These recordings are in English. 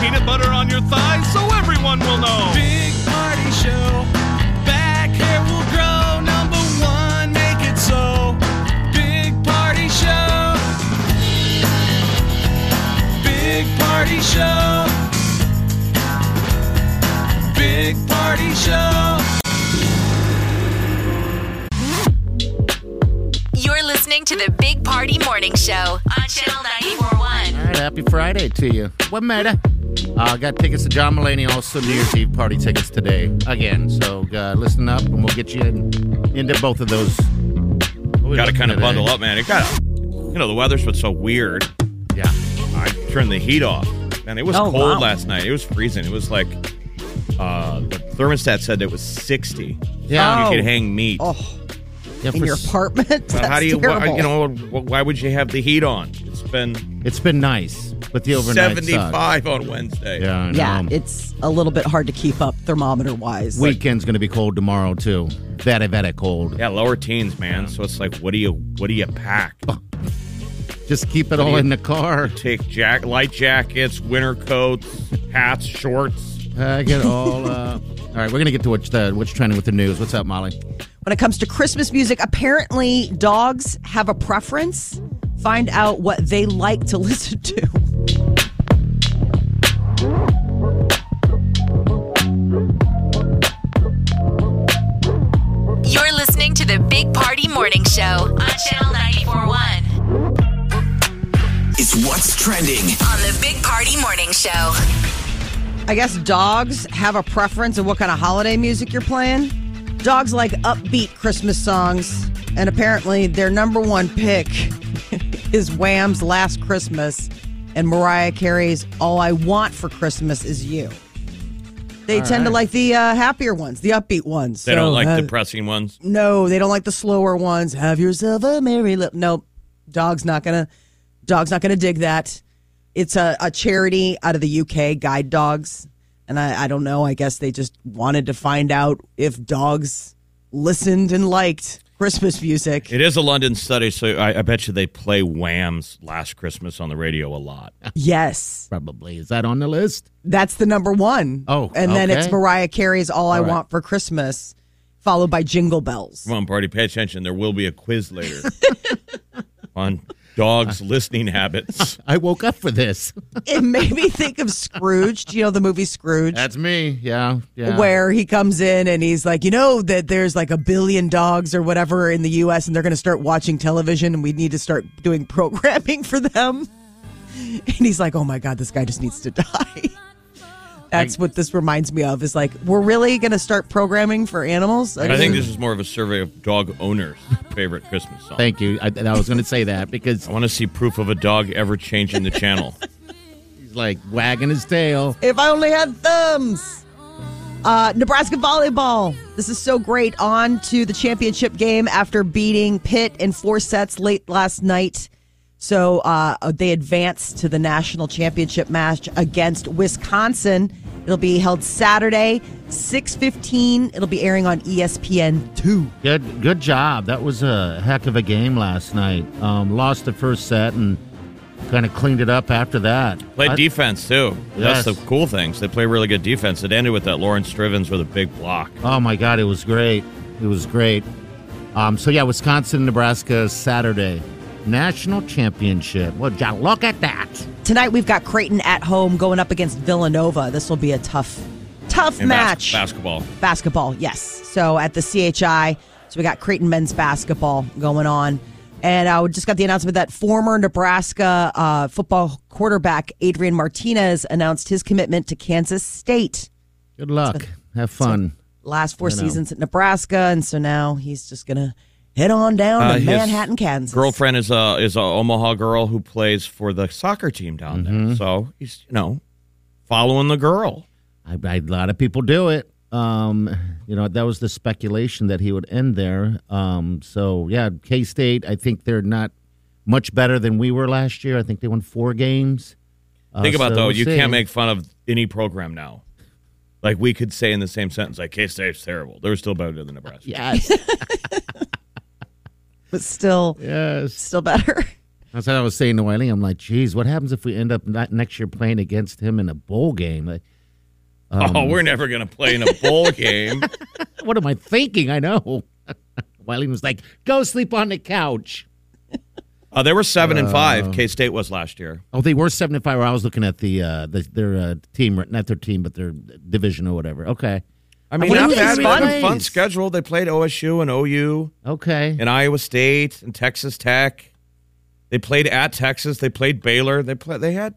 Peanut butter on your thighs so everyone will know. Big party show. Back hair will grow. Number one, make it so. Big party show. Big party show. Big party show. You're listening to the Big Party Morning Show on Channel 94.1. All right, happy Friday to you. What matter? Got tickets to John Mulaney, also New Year's Eve party tickets today again. So listen up, and we'll get you into both of those. Got to kind of bundle up, man. The weather's been so weird. Yeah, I turned the heat off, man. It was cold last night. It was freezing. It was like the thermostat said it was 60. Yeah, you could hang meat. Oh, yeah, in your apartment. Well, how do you? Why would you have the heat on? It's been nice. But the overnight 75 sucked. On Wednesday. Yeah, it's a little bit hard to keep up thermometer-wise. Weekend's going to be cold tomorrow, too. Very cold. Yeah, lower teens, man. Yeah. So it's like, what do you pack? Just keep it all in the car. Take light jackets, winter coats, hats, shorts. Pack it all up. All right, we're going to get to what's trending with the news. What's up, Molly? When it comes to Christmas music, apparently dogs have a preference. Find out what they like to listen to. You're listening to the Big Party Morning Show on Channel 94.1. It's what's trending on the Big Party Morning Show. I guess dogs have a preference of what kind of holiday music you're playing. Dogs like upbeat Christmas songs, and apparently their number one pick is Wham's Last Christmas and Mariah Carey's All I Want for Christmas Is You. They tend to like the happier ones, the upbeat ones. They don't like depressing ones? No, they don't like the slower ones. Have yourself a merry little... Nope. Dog's not gonna dig that. It's a charity out of the UK, Guide Dogs. And I don't know, I guess they just wanted to find out if dogs listened and liked Christmas music. It is a London study, so I bet you they play Wham's Last Christmas on the radio a lot. Yes. Probably. Is that on the list? That's the number one. Oh, and okay. Then it's Mariah Carey's All I Want for Christmas, followed by Jingle Bells. Come on, party, pay attention. There will be a quiz later on dogs' listening habits. I woke up for this. It made me think of Scrooge. Do you know the movie Scrooge? That's me, yeah. Where he comes in and he's like, you know that there's like 1 billion dogs or whatever in the U.S. and they're going to start watching television and we need to start doing programming for them. And he's like, oh my God, this guy just needs to die. That's what this reminds me of, is like, we're really going to start programming for animals? I think this is more of a survey of dog owners' favorite Christmas song. Thank you. I was going to say that because... I want to see proof of a dog ever changing the channel. He's like wagging his tail. If I only had thumbs! Nebraska Volleyball. This is so great. On to the championship game after beating Pitt in 4 sets late last night. So they advanced to the national championship match against Wisconsin. It'll be held Saturday, 6:15. It'll be airing on ESPN2. Good job. That was a heck of a game last night. Lost the first set and kind of cleaned it up after that. Played defense, too. Yes. That's the cool thing. They play really good defense. It ended with that Lawrence Strivens with a big block. Oh, my God. It was great. Wisconsin and Nebraska Saturday. National championship. Would you look at that? Tonight we've got Creighton at home going up against Villanova. This will be a tough match. Basketball, yes. So at the CHI, so we got Creighton men's basketball going on. And I just got the announcement that former Nebraska football quarterback Adrian Martinez announced his commitment to Kansas State. Good luck. Have fun. Last four seasons at Nebraska, and so now he's just going to head on down to Manhattan, Kansas. His girlfriend is a Omaha girl who plays for the soccer team down there. So he's, following the girl. A lot of people do it. That was the speculation that he would end there. K-State, I think they're not much better than we were last year. I think they won 4 games. You can't make fun of any program now. Like we could say in the same sentence, like K-State's terrible. They're still better than Nebraska. Yes. But still better. That's what I was saying to Wiley. I'm like, geez, what happens if we end up next year playing against him in a bowl game? Like, we're never going to play in a bowl game. What am I thinking? I know. Wiley was like, go sleep on the couch. They were 7-5. K-State was last year. Oh, they were 7-5. I was looking at their team, not their team, but their division or whatever. Okay. I mean, that was a fun schedule. They played OSU and OU. Okay. And Iowa State and Texas Tech. They played at Texas. They played Baylor. They had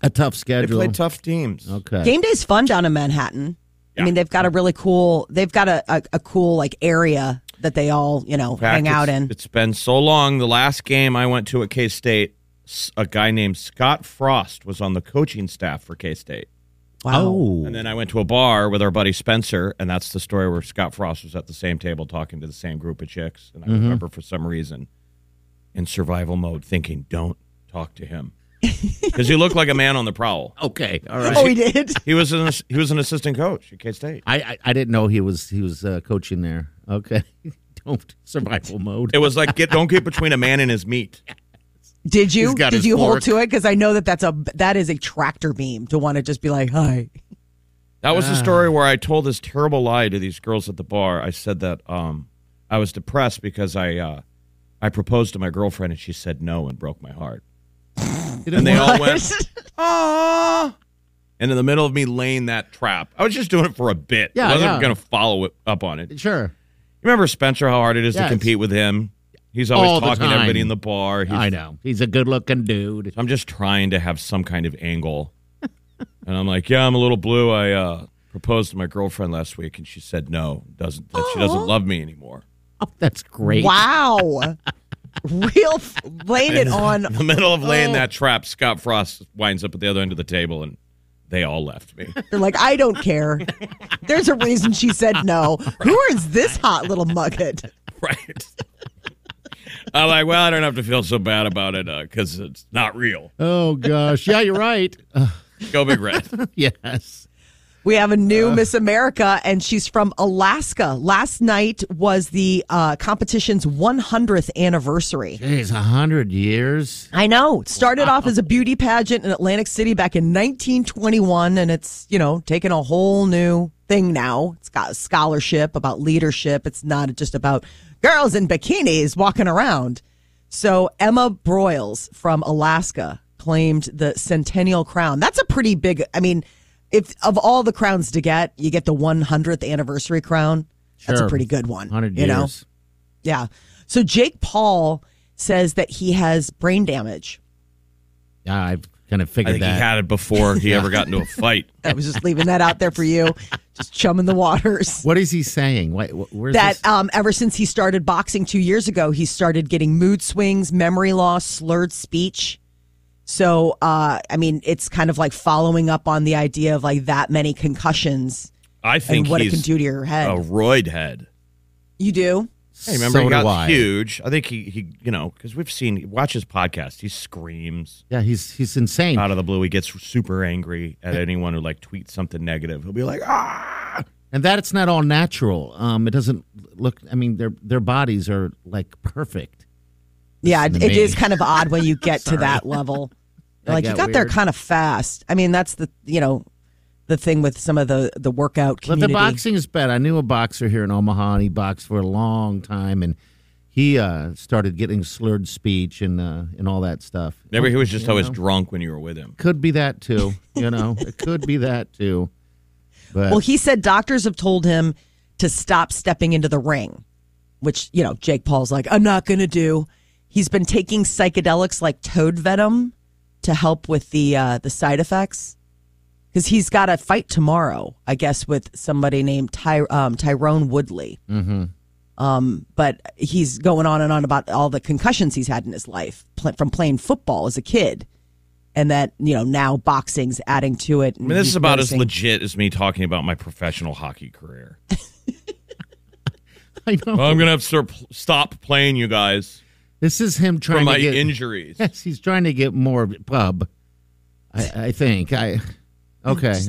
a tough schedule. They played tough teams. Okay. Game day's fun down in Manhattan. Yeah. I mean, they've got a really cool, they've got a cool like area that they all, hang out in. It's been so long. The last game I went to at K-State, a guy named Scott Frost was on the coaching staff for K-State. Wow. Oh. And then I went to a bar with our buddy Spencer, and that's the story where Scott Frost was at the same table talking to the same group of chicks. And I remember for some reason in survival mode thinking, don't talk to him. Because he looked like a man on the prowl. Okay. All right. Oh, he did? He was an assistant coach at K-State. I didn't know he was coaching there. Okay. Don't survival mode. It was like, don't get between a man and his meat. Did you? Did you hold to it? Because I know that is a tractor beam to want to just be like, hi. That was the story where I told this terrible lie to these girls at the bar. I said that I was depressed because I proposed to my girlfriend and she said no and broke my heart. And they all went, ah. And in the middle of me laying that trap, I was just doing it for a bit. Yeah, I wasn't going to follow up on it. Sure. Remember Spencer, how hard it is to compete with him? He's always talking to everybody in the bar. I know. He's a good-looking dude. I'm just trying to have some kind of angle. And I'm like, yeah, I'm a little blue. I proposed to my girlfriend last week, and she said no. She doesn't love me anymore. Oh, that's great. Wow. Laying it on. In the middle of laying that trap, Scott Frost winds up at the other end of the table, and they all left me. They're like, I don't care. There's a reason she said no. Right. Who is this hot little mughead? Right. I'm like, well, I don't have to feel so bad about it because it's not real. Oh, gosh. Yeah, you're right. Go Big Red. Yes. We have a new Miss America, and she's from Alaska. Last night was the competition's 100th anniversary. Jeez, 100 years? I know. It started off as a beauty pageant in Atlantic City back in 1921, and it's, taken a whole new thing now. It's got a scholarship about leadership. It's not just about girls in bikinis walking around. So Emma Broyles from Alaska claimed the centennial crown. That's a pretty big, if of all the crowns to get, you get the 100th anniversary crown. Sure. That's a pretty good one. 100 years. Yeah. So Jake Paul says that he has brain damage. Yeah, I've kind of figured that. He had it before he ever got into a fight. I was just leaving that out there for you. Just chumming the waters. What is he saying? Where's that? Ever since he started boxing 2 years ago, he started getting mood swings, memory loss, slurred speech. So, it's kind of like following up on the idea of like that many concussions. I think and what it can do to your head. A roid head. You do? Hey, remember he got huge. I think he because we've seen, watch his podcast. He screams. Yeah, he's insane. Out of the blue, he gets super angry at anyone who like tweets something negative. He'll be like, ah. And that it's not all natural. It doesn't look. Their bodies are like perfect. Yeah, it is kind of odd when you get to that level. Like you got weird. There kind of fast. That's the the thing with some of the workout community. But the boxing is bad. I knew a boxer here in Omaha, and he boxed for a long time, and He started getting slurred speech and all that stuff. Maybe he was just always drunk when you were with him. Could be that, too. You know, it could be that, too. But, well, he said doctors have told him to stop stepping into the ring, which, you know, Jake Paul's like, I'm not going to do. He's been taking psychedelics like toad venom to help with the side effects. Because he's got a fight tomorrow, I guess, with somebody named Tyrone Woodley. Mm-hmm. But he's going on and on about all the concussions he's had in his life from playing football as a kid, and that, you know, now boxing's adding to it. I mean, this is about as legit as me talking about my professional hockey career. I know. Well, I'm gonna have to stop playing, you guys. This is him trying to get injuries. Yes, he's trying to get more pub. I think. All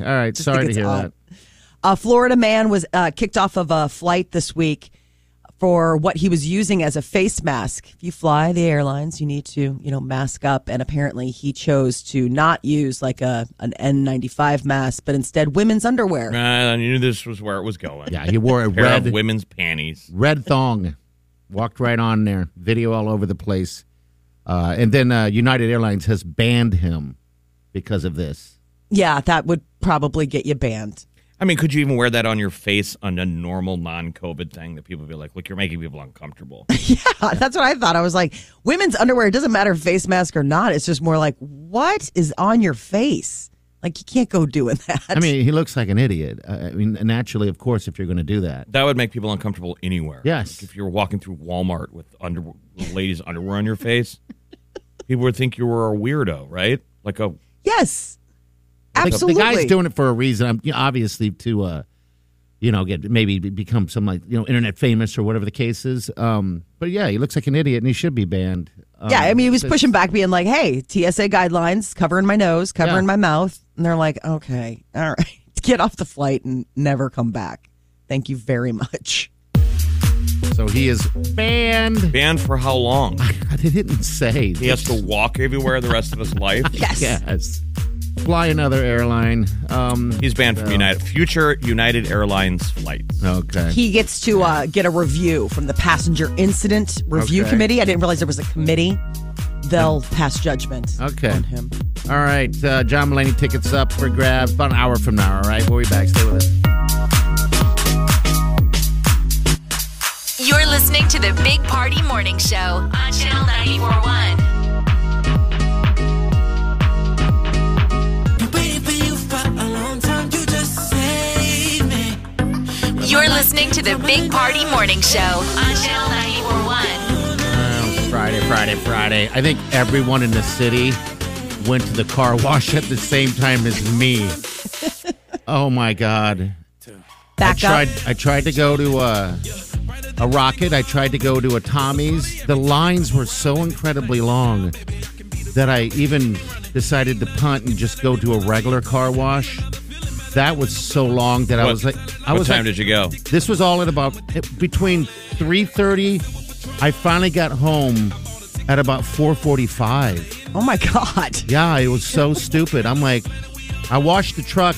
right. Sorry to hear that. A Florida man was kicked off of a flight this week for what he was using as a face mask. If you fly the airlines, you need to, you know, mask up. And apparently he chose to not use like an N95 mask, but instead women's underwear. I knew this was where it was going. Yeah, he wore a pair of women's panties. Red thong. Walked right on there. Video all over the place. And then United Airlines has banned him because of this. Yeah, that would probably get you banned. I mean, could you even wear that on your face on a normal non-COVID thing that people would be like, look, you're making people uncomfortable? Yeah, that's what I thought. I was like, women's underwear, it doesn't matter face mask or not. It's just more like, what is on your face? Like, you can't go doing that. I mean, he looks like an idiot. I mean, naturally, of course, if you're going to do that. That would make people uncomfortable anywhere. Yes. Like if you were walking through Walmart with ladies' underwear on your face, people would think you were a weirdo, right? Like a... Yes. Absolutely. The guy's doing it for a reason. Obviously to, you know, get maybe become some, like, you know, internet famous or whatever the case is. But yeah, he looks like an idiot and he should be banned. Yeah, I mean, he was pushing back, being like, "Hey, TSA guidelines, covering my nose, covering my mouth," and they're like, "Okay, all right, get off the flight and never come back. Thank you very much." So he is banned. Banned for how long? They didn't say. He has to walk everywhere the rest of his life. Yes. Fly another airline. He's banned from future United Airlines flights. Okay. He gets to get a review from the Passenger Incident Review Committee. I didn't realize there was a committee. They'll pass judgment on him. All right. John Mulaney tickets up for grabs about an hour from now. All right. We'll be back. Stay with us. You're listening to the Big Party Morning Show on Channel 94.1. You're listening to the Big Party Morning Show on Channel 94.1. Friday. I think everyone in the city went to the car wash at the same time as me. Oh, my God. I tried to go to a Rocket. I tried to go to a Tommy's. The lines were so incredibly long that I even decided to punt and just go to a regular car wash. That was so long that What time did you go? This was all at about between 3:30. I finally got home at about 4:45. Oh, my God. Yeah, it was so stupid. I'm like, I washed the truck.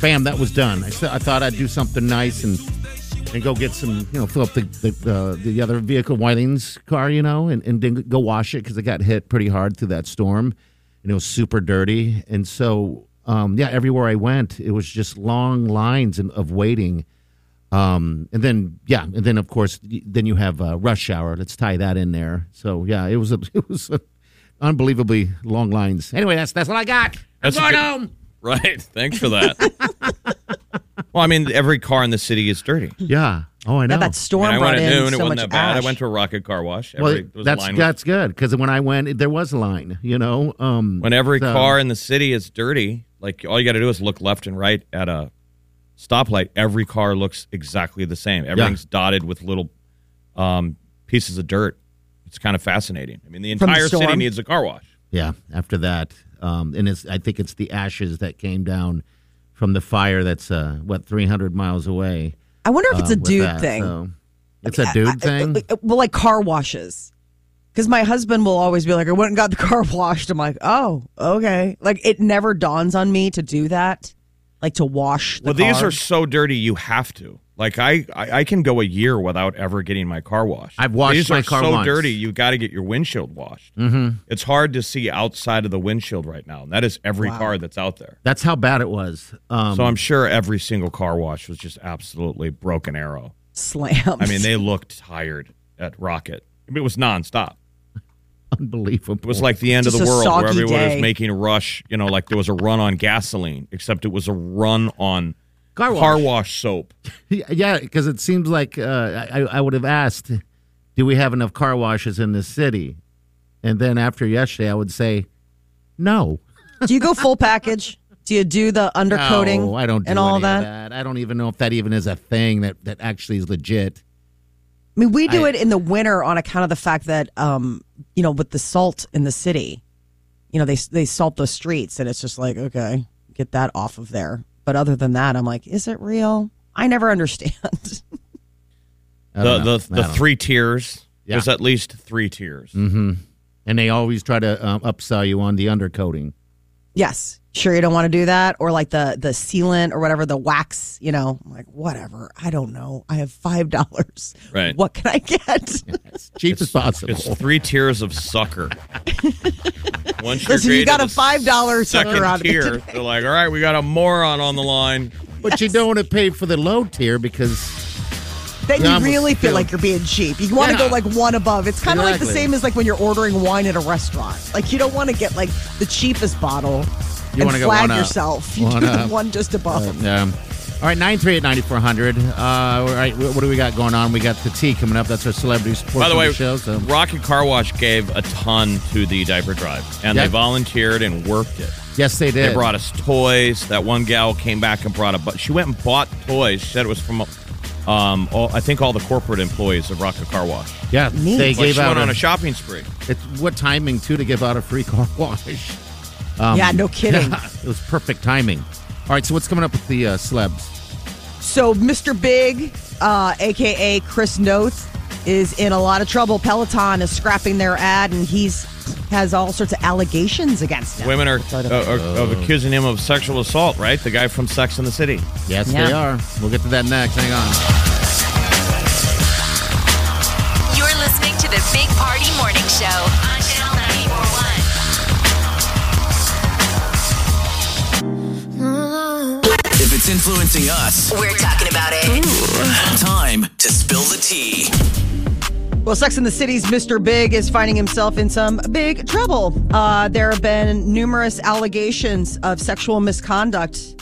Bam, that was done. I thought I'd do something nice and go get some, you know, fill up the other vehicle, Wileen's car, you know, and then go wash it because it got hit pretty hard through that storm. And it was super dirty. And so... everywhere I went, it was just long lines of waiting. And then of course, then you have rush hour. Let's tie that in there. So yeah, it was unbelievably long lines. Anyway, that's what I got. That's going home. Right. Thanks for that. Well, I mean, every car in the city is dirty. Yeah. Oh, I know. Yeah, that storm brought in so much ash. It wasn't that bad. I went to a Rocket Car Wash. That's good, because when I went, there was a line, you know. When every car in the city is dirty, like, all you got to do is look left and right at a stoplight. Every car looks exactly the same. Everything's dotted with little pieces of dirt. It's kind of fascinating. I mean, the entire city needs a car wash. Yeah, after that. I think it's the ashes that came down from the fire that's, 300 miles away. I wonder if it's a dude thing. So. It's a dude thing? Well, like car washes. Because my husband will always be like, I went and got the car washed. I'm like, oh, okay. Like, it never dawns on me to do that. Like, to wash the car. Well, these are so dirty, you have to. Like I can go a year without ever getting my car washed. I've washed my car once. These are so dirty, you got to get your windshield washed. Mm-hmm. It's hard to see outside of the windshield right now. And that is every car that's out there. That's how bad it was. So I'm sure every single car wash was just absolutely broken arrow. Slams. I mean, they looked tired at Rocket. I mean, it was nonstop. Unbelievable. It was like the end of the world where everyone was making a rush. You know, like there was a run on gasoline, except it was a run on car wash soap. Yeah, because it seems like I would have asked, do we have enough car washes in this city? And then after yesterday, I would say, no. Do you go full package? Do you do the undercoating? No, I don't do and all that. I don't even know if that even is a thing that actually is legit. I mean, we do it in the winter on account of the fact that, you know, with the salt in the city, you know, they salt the streets, and it's just like, okay, get that off of there. But other than that, I'm like, is it real? I never understand. The three tiers. Yeah. There's at least three tiers. Mm-hmm. And they always try to upsell you on the undercoating. Yes. Sure you don't want to do that? Or like the sealant or whatever, the wax, you know, I'm like whatever. I don't know. I have $5. Right. What can I get? Yes, cheap as possible. It's three tiers of sucker. Once you're you got a $5 sucker out of it. They're like, all right, we got a moron on the line. But yes. You don't want to pay for the low tier because then you really feel like you're being cheap. You want to go like one above. It's kind of like the same as like when you're ordering wine at a restaurant. Like you don't want to get like the cheapest bottle and flag yourself. You do the one just above. All right, 938-9400. All right, what do we got going on? We got the tea coming up. That's our celebrity support. By the way, Rocket Car Wash gave a ton to the diaper drive, and they volunteered and worked it. Yes, they did. They brought us toys. That one gal came back and brought she went and bought toys. She said it was from I think all the corporate employees of Rocket Car Wash. Yeah, they gave out on a shopping spree. It's what timing too to give out a free car wash. Yeah, no kidding. Yeah, it was perfect timing. All right, so what's coming up with the celebs? So Mr. Big, a.k.a. Chris Noth, is in a lot of trouble. Peloton is scrapping their ad, and has all sorts of allegations against him. Women are accusing him of sexual assault, right? The guy from Sex and the City. Yes, they are. We'll get to that next. Hang on. You're listening to the Big Party Morning Show on Channel 94.1. If it's influencing us, we're talking about it. Ooh. Time to spill the tea. Well, Sex and the City's Mr. Big is finding himself in some big trouble. There have been numerous allegations of sexual misconduct,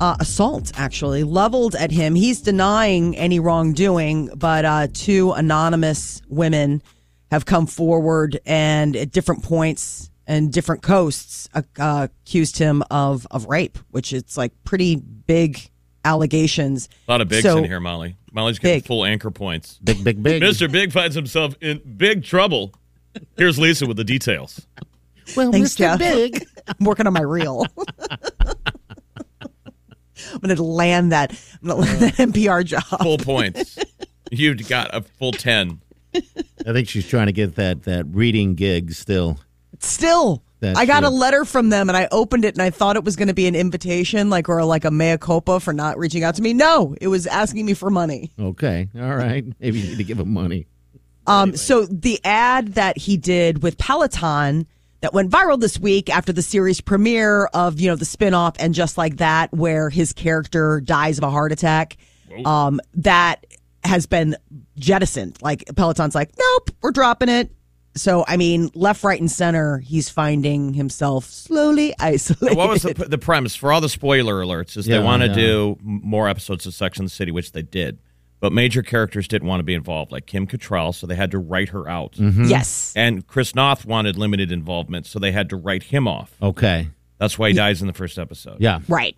assault, actually, leveled at him. He's denying any wrongdoing, but two anonymous women have come forward and at different points and different coasts accused him of rape, which it's like pretty big allegations. A lot of bigs in here, Molly. Molly's getting full anchor points. Big. Mr. Big finds himself in big trouble. Here's Lisa with the details. Well, thanks, Mr. Big. I'm working on my reel. I'm going to land that NPR job. Full points. You've got a full 10. I think she's trying to get that reading gig still. I got a letter from them, and I opened it, and I thought it was going to be an invitation, like or like a mea culpa for not reaching out to me. No, it was asking me for money. Okay, all right. Maybe you need to give him money. Anyway. So the ad that he did with Peloton that went viral this week after the series premiere of the spinoff and Just Like That, where his character dies of a heart attack, that has been jettisoned. Like Peloton's like, nope, we're dropping it. So, I mean, left, right, and center, he's finding himself slowly isolated. Now, what was the premise for all the spoiler alerts is they want to do more episodes of Sex and the City, which they did. But major characters didn't want to be involved, like Kim Cattrall, so they had to write her out. Mm-hmm. Yes. And Chris Noth wanted limited involvement, so they had to write him off. Okay. That's why he dies in the first episode. Yeah. Right.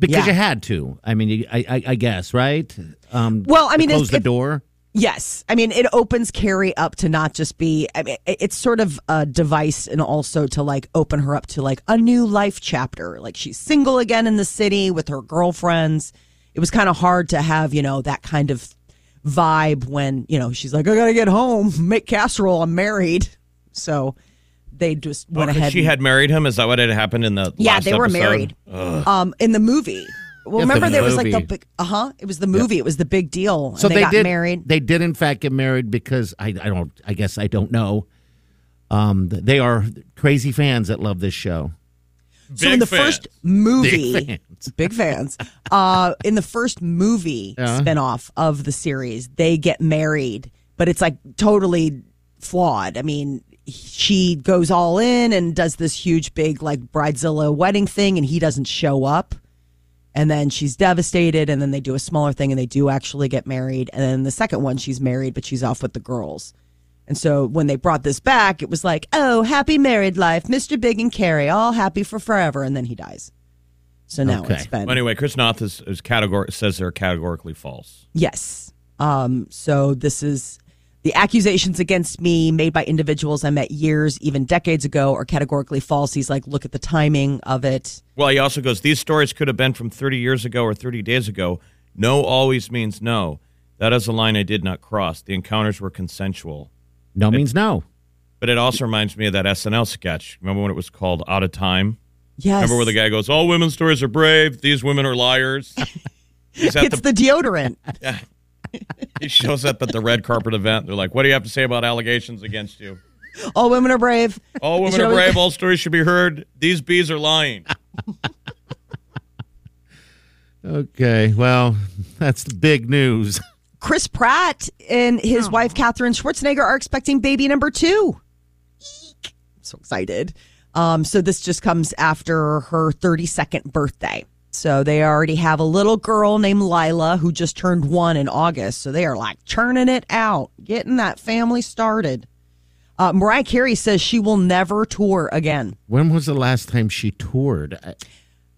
Because you had to. I mean, I guess, right? Well, I mean, close the door. Yes. I mean, it opens Carrie up to not just be, I mean, it's sort of a device and also to like open her up to like a new life chapter. Like she's single again in the city with her girlfriends. It was kind of hard to have, that kind of vibe when, she's like, I got to get home, make casserole, I'm married. So they just went ahead. She had married him? Is that what had happened in the last episode? Yeah, they were married in the movie. Well, remember there was like the big, it was the movie. Yep. It was the big deal. And so they got married. They did in fact get married because I guess I don't know. They are crazy fans that love this show. So in the first movie, big fans, in the first movie spinoff of the series, they get married, but it's like totally flawed. I mean, she goes all in and does this huge, big, like bridezilla wedding thing, and he doesn't show up. And then she's devastated, and then they do a smaller thing, and they do actually get married. And then the second one, she's married, but she's off with the girls. And so when they brought this back, it was like, oh, happy married life, Mr. Big and Carrie, all happy for forever. And then he dies. So now it's been. Well, anyway, Chris Noth says they're categorically false. Yes. So this is the accusations against me made by individuals I met years, even decades ago, are categorically false. He's like, look at the timing of it. Well, he also goes, these stories could have been from 30 years ago or 30 days ago. No always means no. That is a line I did not cross. The encounters were consensual. No means no. But it also reminds me of that SNL sketch. Remember when it was called Out of Time? Yes. Remember where the guy goes, all women's stories are brave. These women are liars. It's the deodorant. Yeah. He shows up at the red carpet event. They're like, what do you have to say about allegations against you? All women are brave. All women are brave. All stories should be heard. These bees are lying. Okay. Well, that's the big news. Chris Pratt and his wife, Catherine Schwarzenegger, are expecting baby number 2. Eek. I'm so excited. So this just comes after her 32nd birthday. So they already have a little girl named Lila who just turned 1 in August. So they are like churning it out, getting that family started. Mariah Carey says she will never tour again. When was the last time she toured?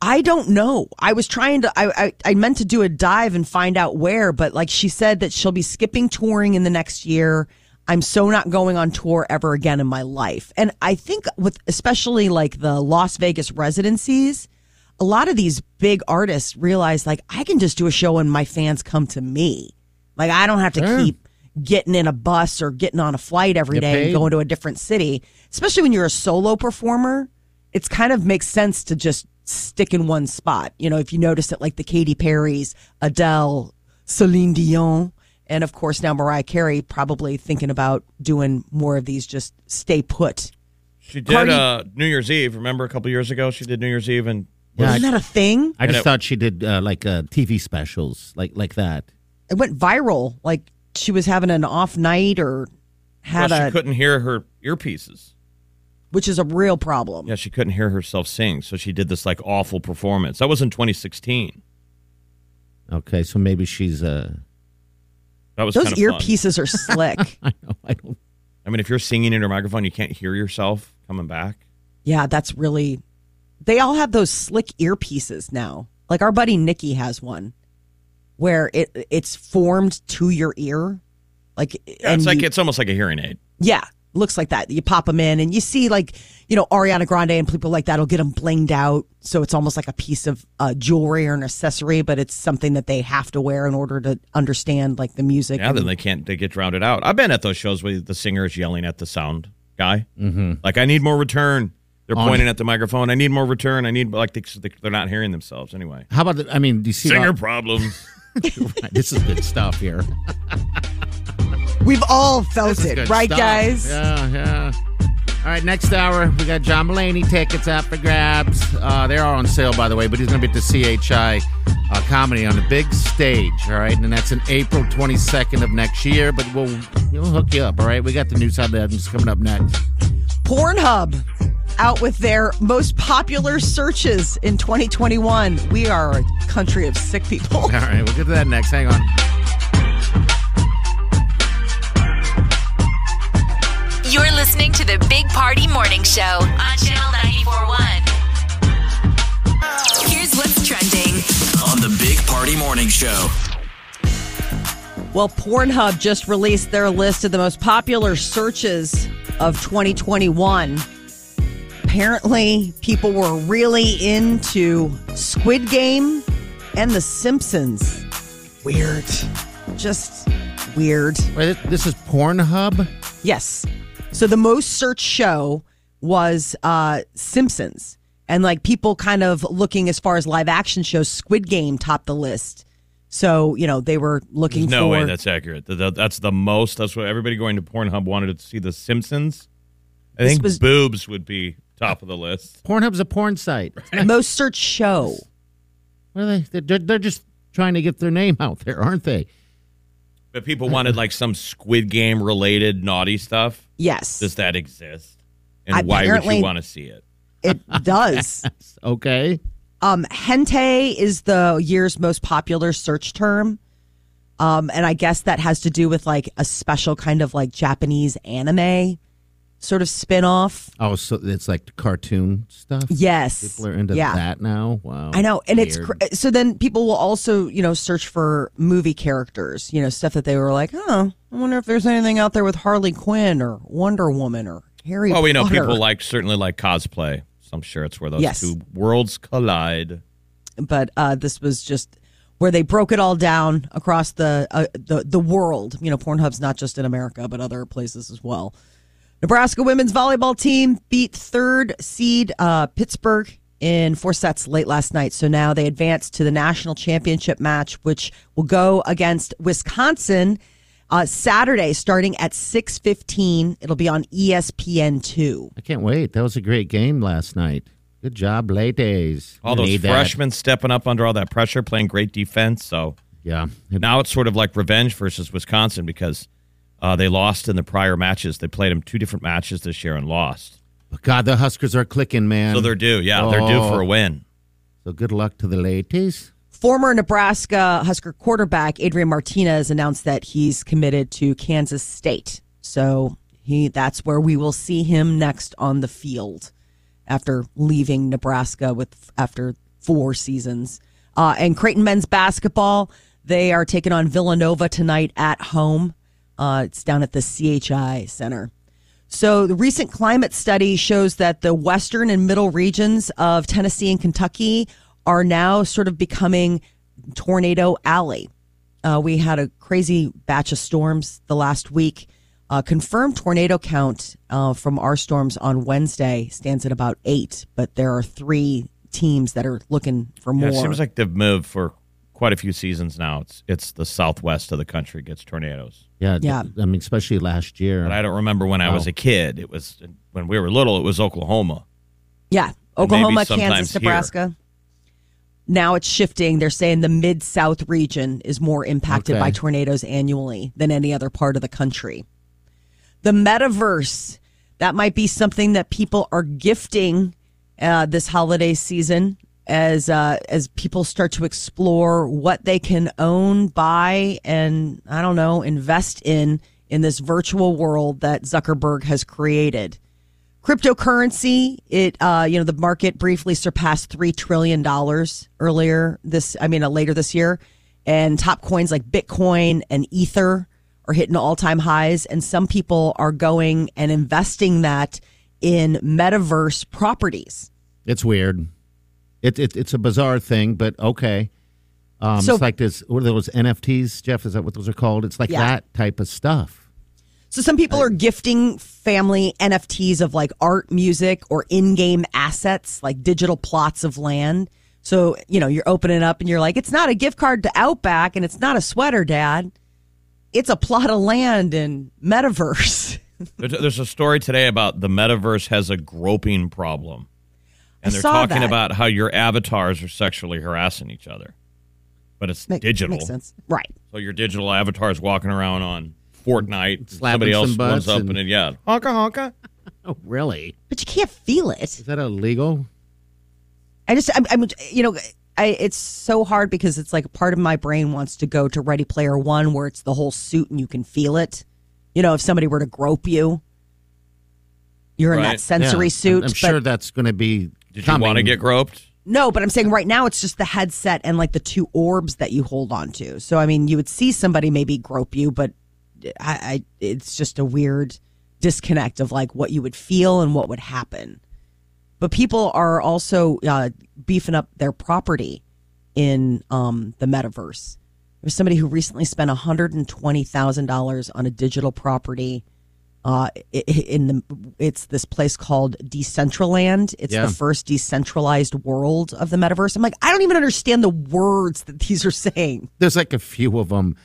I don't know. I was trying to, I meant to do a dive and find out where, but like she said that she'll be skipping touring in the next year. I'm so not going on tour ever again in my life. And I think with especially like the Las Vegas residencies, a lot of these big artists realize like I can just do a show and my fans come to me. Like I don't have to keep getting in a bus or getting on a flight every day and going to a different city, especially when you're a solo performer. It's kind of makes sense to just stick in one spot. You know, if you notice it, like the Katy Perry's, Adele, Celine Dion, and of course now Mariah Carey probably thinking about doing more of these just stay put. She did New Year's Eve. Remember a couple years ago she did New Year's Eve and... Wasn't that a thing? I just thought she did TV specials like that. It went viral. Like she was having an off night or had she couldn't hear her earpieces. Which is a real problem. Yeah, she couldn't hear herself sing, so she did this like awful performance. That was in 2016. Okay, so maybe she's that was those earpieces are slick. I know. I mean, if you're singing in your microphone, you can't hear yourself coming back. Yeah, that's really. They all have those slick earpieces now. Like our buddy Nikki has one, where it's formed to your ear. Like yeah, it's like it's almost like a hearing aid. Yeah. Looks like that. You pop them in and you see like, you know, Ariana Grande and people like that will get them blinged out. So it's almost like a piece of jewelry or an accessory, but it's something that they have to wear in order to understand like the music. Yeah, then they get drowned out. I've been at those shows where the singer is yelling at the sound guy. Mm-hmm. Like, I need more return. They're pointing at the microphone. I need more return. I need they're not hearing themselves anyway. How about do you see singer problems? Right, this is good stuff here. We've all felt it, right, guys? Yeah, yeah. All right, next hour, we got John Mulaney tickets up for grabs. They are on sale, by the way, but he's going to be at the CHI comedy on the big stage, all right? And that's in April 22nd of next year, but we'll hook you up, all right? We got the news headlines coming up next. Pornhub out with their most popular searches in 2021. We are a country of sick people. All right, we'll get to that next. Hang on. You're listening to the Big Party Morning Show on Channel 94.1. Here's what's trending on the Big Party Morning Show. Well, Pornhub just released their list of the most popular searches of 2021. Apparently, people were really into Squid Game and The Simpsons. Weird. Just weird. Wait, this is Pornhub? Yes. So the most searched show was Simpsons. And like people kind of looking as far as live action shows, Squid Game topped the list. So, you know, they were looking for... No way that's accurate. That's the most. That's what everybody going to Pornhub wanted to see, The Simpsons. I think boobs would be top of the list. Pornhub's a porn site. Right. Most searched show. Well, they're just trying to get their name out there, aren't they? But people wanted like some Squid Game related naughty stuff. Yes. Does that exist? And why would you want to see it? It does. Okay. Hentai is the year's most popular search term. And I guess that has to do with like a special kind of like Japanese anime sort of spin-off. Oh, so it's like cartoon stuff? Yes. People are into that now? Wow. I know. And it's so then people will also, you know, search for movie characters, you know, stuff that they were like, oh, I wonder if there's anything out there with Harley Quinn or Wonder Woman or Harry Potter. Well, we know people certainly like cosplay. So I'm sure it's where those two worlds collide. But this was just where they broke it all down across the world. You know, Pornhub's not just in America, but other places as well. Nebraska women's volleyball team beat third seed Pittsburgh in 4 sets late last night. So now they advance to the national championship match, which will go against Wisconsin Saturday starting at 6:15. It'll be on ESPN2. I can't wait. That was a great game last night. Good job, ladies. All those freshmen stepping up under all that pressure, playing great defense. So yeah, now it's sort of like revenge versus Wisconsin because they lost in the prior matches. They played them 2 different matches this year and lost. God, the Huskers are clicking, man. So they're due. Yeah, they're due for a win. So good luck to the ladies. Former Nebraska Husker quarterback Adrian Martinez announced that he's committed to Kansas State. So that's where we will see him next on the field after leaving Nebraska after 4 seasons. And Creighton men's basketball, they are taking on Villanova tonight at home. It's down at the CHI Center. So the recent climate study shows that the western and middle regions of Tennessee and Kentucky are now sort of becoming Tornado Alley. We had a crazy batch of storms the last week. Confirmed tornado count from our storms on Wednesday stands at about 8, but there are 3 teams that are looking for more. It seems like they've moved for quite a few seasons now. It's the southwest of the country gets tornadoes. Yeah. I mean, especially last year. But I don't remember when I was a kid. It was when we were little. It was Oklahoma. Yeah, Oklahoma, Kansas, Nebraska. Here. Now it's shifting. They're saying the Mid-South region is more impacted by tornadoes annually than any other part of the country. The metaverse, that might be something that people are gifting this holiday season. As people start to explore what they can own, buy, and, I don't know, invest in this virtual world that Zuckerberg has created. Cryptocurrency, the market briefly surpassed $3 trillion later this year. And top coins like Bitcoin and Ether are hitting all-time highs. And some people are going and investing that in metaverse properties. It's weird. It's a bizarre thing, but okay. So, it's like this. What are those NFTs, Jeff? Is that what those are called? It's like that type of stuff. So some people are gifting family NFTs of like art, music, or in-game assets, like digital plots of land. So, you know, you're opening up and you're like, it's not a gift card to Outback and it's not a sweater, Dad. It's a plot of land in metaverse. There's a story today about the metaverse has a groping problem. And they're talking about how your avatars are sexually harassing each other. But it's digital. Makes sense. Right. So your digital avatar is walking around on Fortnite. Somebody else comes up and honka, honka. Oh, really? But you can't feel it. Is that illegal? It's so hard because it's like part of my brain wants to go to Ready Player One where it's the whole suit and you can feel it. You know, if somebody were to grope you, you're in that sensory suit. I'm sure that's going to be... Did you want to get groped? No, but I'm saying right now it's just the headset and like the 2 orbs that you hold on to. So, I mean, you would see somebody maybe grope you, but it's just a weird disconnect of like what you would feel and what would happen. But people are also beefing up their property in the metaverse. There's somebody who recently spent $120,000 on a digital property It's this place called Decentraland. It's the first decentralized world of the metaverse. I'm like, I don't even understand the words that these are saying. There's like a few of them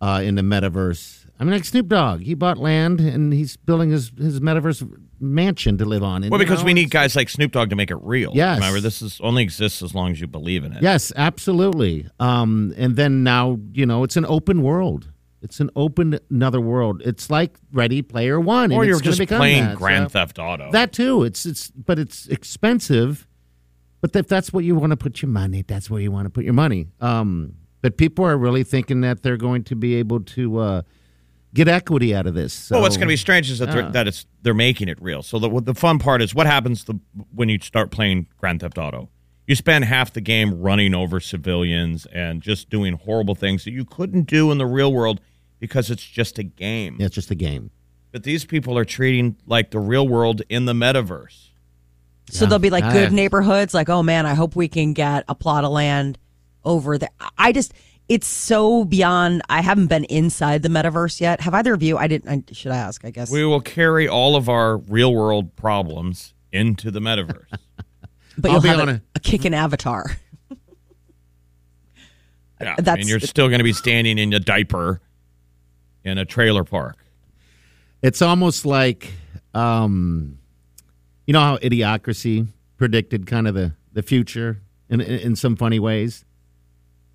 in the metaverse. I mean, like Snoop Dogg, he bought land and he's building his metaverse mansion to live on. And, well, because we need guys like Snoop Dogg to make it real. Yes. Remember, this is only exists as long as you believe in it. Yes, absolutely. And then now, you know, it's an open world. It's an open another world. It's like Ready Player One. Or you're just playing that, Grand Theft Auto. That too. But it's expensive. But if that's what you want to put your money, that's where you want to put your money. But people are really thinking that they're going to be able to get equity out of this. So, well, what's going to be strange is that they're making it real. So the fun part is what happens when you start playing Grand Theft Auto. You spend half the game running over civilians and just doing horrible things that you couldn't do in the real world because it's just a game. Yeah, it's just a game. But these people are treating like the real world in the metaverse. So they'll be like good neighborhoods, like, oh, man, I hope we can get a plot of land over there. It's so beyond. I haven't been inside the metaverse yet. Have either of you? Should I ask, I guess. We will carry all of our real world problems into the metaverse. But you'll have a kicking avatar. Yeah, and you're still going to be standing in a diaper in a trailer park. It's almost like, you know how Idiocracy predicted kind of the future in some funny ways?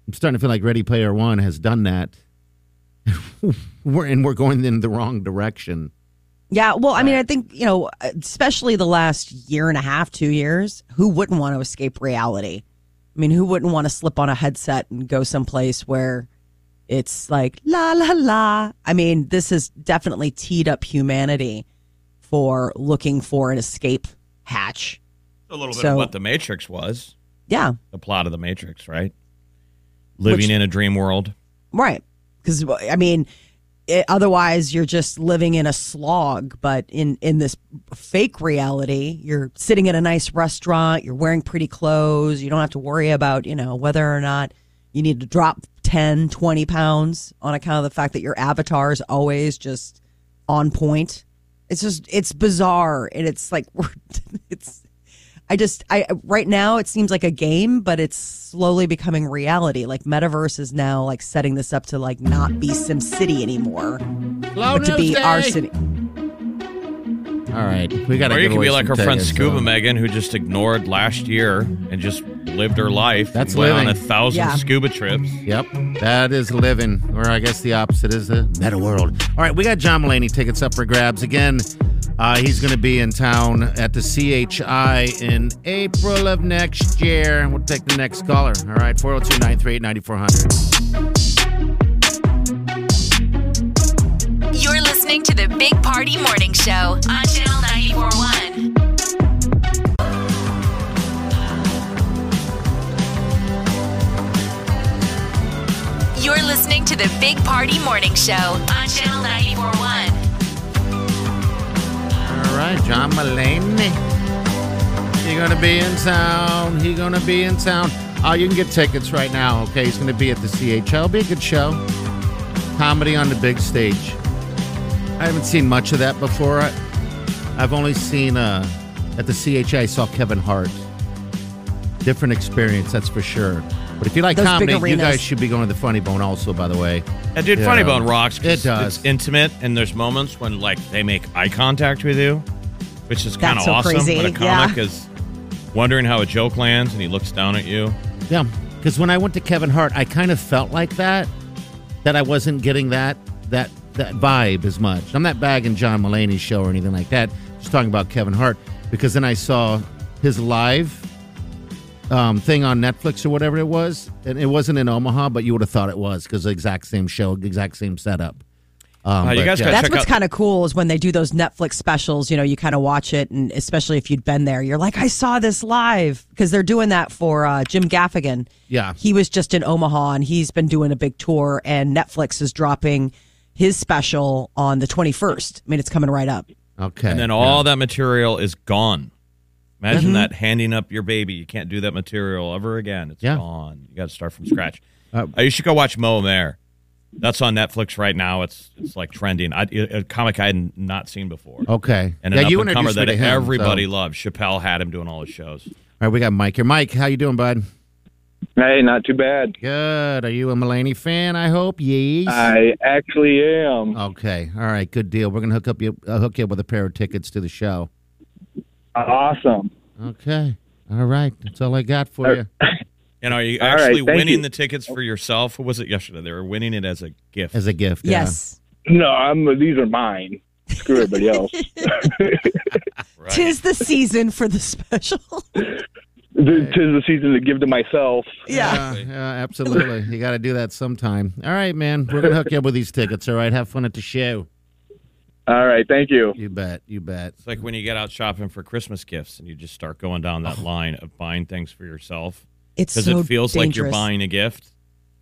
I'm starting to feel like Ready Player One has done that. We're going in the wrong direction. Yeah, well, I mean, I think, you know, especially the last year and a half, 2 years, who wouldn't want to escape reality? I mean, who wouldn't want to slip on a headset and go someplace where it's like, la, la, la? I mean, this has definitely teed up humanity for looking for an escape hatch. A little bit of what The Matrix was. Yeah. The plot of The Matrix, right? Living in a dream world. Right. Because, I mean, otherwise you're just living in a slog. But in this fake reality, you're sitting at a nice restaurant. You're wearing pretty clothes. You don't have to worry about, you know, whether or not you need to drop 10, 20 pounds on account of the fact that your avatar is always just on point. It's just, it's bizarre. And it's like, right now it seems like a game, but it's slowly becoming reality. Like metaverse is now like setting this up to like not be SimCity anymore, but to be our city. All right, we got to. Or you can be like our friend Scuba Megan, who just ignored last year and just lived her life. That's living. Went on 1,000 scuba trips. Yep, that is living. Or I guess the opposite is the meta world. All right, we got John Mulaney tickets up for grabs again. He's going to be in town at the CHI in April of next year. And we'll take the next caller. All right, 402-938-9400. You're listening to the Big Party Morning Show on Channel 94.1. You're listening to the Big Party Morning Show on Channel 94.1. All right, John Mulaney. He's going to be in town. Oh, you can get tickets right now, okay? He's going to be at the CHI. It'll be a good show. Comedy on the big stage. I haven't seen much of that before. I've only seen, at the CHI, I saw Kevin Hart. Different experience, that's for sure. But if you like comedy, you guys should be going to the Funny Bone also, by the way. And dude, Funny Bone rocks. It does. It's intimate, and there's moments when, like, they make eye contact with you, which is kind of awesome. Crazy. When a comic is wondering how a joke lands, and he looks down at you. Yeah, because when I went to Kevin Hart, I kind of felt like that I wasn't getting that vibe as much. I'm not bagging John Mulaney's show or anything like that. Just talking about Kevin Hart, because then I saw his live thing on Netflix or whatever it was, and it wasn't in Omaha, but you would have thought it was because the exact same show, exact same setup. That's what's kind of cool is when they do those Netflix specials. You know, you kind of watch it, and especially if you'd been there, you're like, I saw this live, because they're doing that for Jim Gaffigan. Yeah, he was just in Omaha, and he's been doing a big tour, and Netflix is dropping his special on the 21st. I mean, it's coming right up. Okay, and then all that material is gone. Imagine that, handing up your baby. You can't do that material ever again. It's gone. You got to start from scratch. You should go watch Mo Mayer. That's on Netflix right now. It's like trending. A comic I had not seen before. Okay. And an up-and-comer that everybody loves. Chappelle had him doing all his shows. All right, we got Mike here. Mike, how you doing, bud? Hey, not too bad. Good. Are you a Mulaney fan, I hope? Yes. I actually am. Okay. All right, good deal. We're going to hook you up with a pair of tickets to the show. Awesome. Okay. All right. That's all I got for you. And are you actually winning the tickets for yourself? Or was it yesterday? They were winning it as a gift. As a gift, yes. Yeah. No, these are mine. Screw everybody else. Right. Tis the season for the special. Tis the season to give to myself. Yeah. Absolutely. You got to do that sometime. All right, man. We're going to hook you up with these tickets, all right? Have fun at the show. All right, thank you. You bet. It's like when you get out shopping for Christmas gifts and you just start going down that line of buying things for yourself. It's so dangerous. Because it feels like you're buying a gift.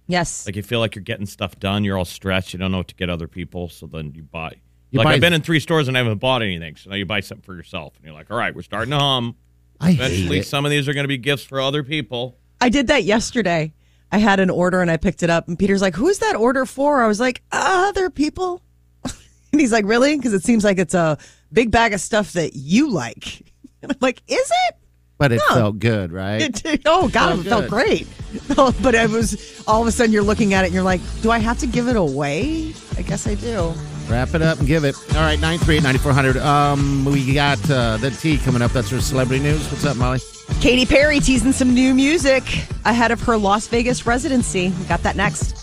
Yes. Like you feel like you're getting stuff done. You're all stretched. You don't know what to get other people. So then you buy. I've been in 3 stores and I haven't bought anything. So now you buy something for yourself. And you're like, all right, we're starting to hum. Eventually, some of these are going to be gifts for other people. I did that yesterday. I had an order and I picked it up. And Peter's like, who's that order for? I was like, other people. And he's like, really? Because it seems like it's a big bag of stuff that you like. And I'm like, is it? But it felt good, right? It felt great. But it was all of a sudden you're looking at it and you're like, do I have to give it away? I guess I do. Wrap it up and give it. All right, 938-9400. We got the tea coming up. That's her celebrity news. What's up, Molly? Katy Perry teasing some new music ahead of her Las Vegas residency. We got that next.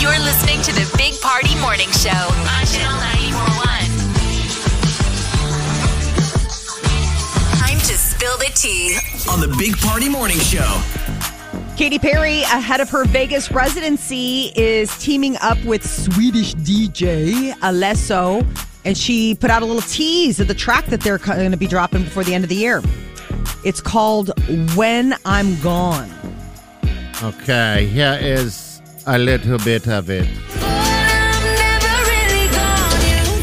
You're listening to the Big Party Morning Show on Channel 94.1. Time to spill the tea on the Big Party Morning Show. Katy Perry, ahead of her Vegas residency, is teaming up with Swedish DJ Alesso, and she put out a little tease of the track that they're going to be dropping before the end of the year. It's called When I'm Gone. Okay, here is a little bit of it.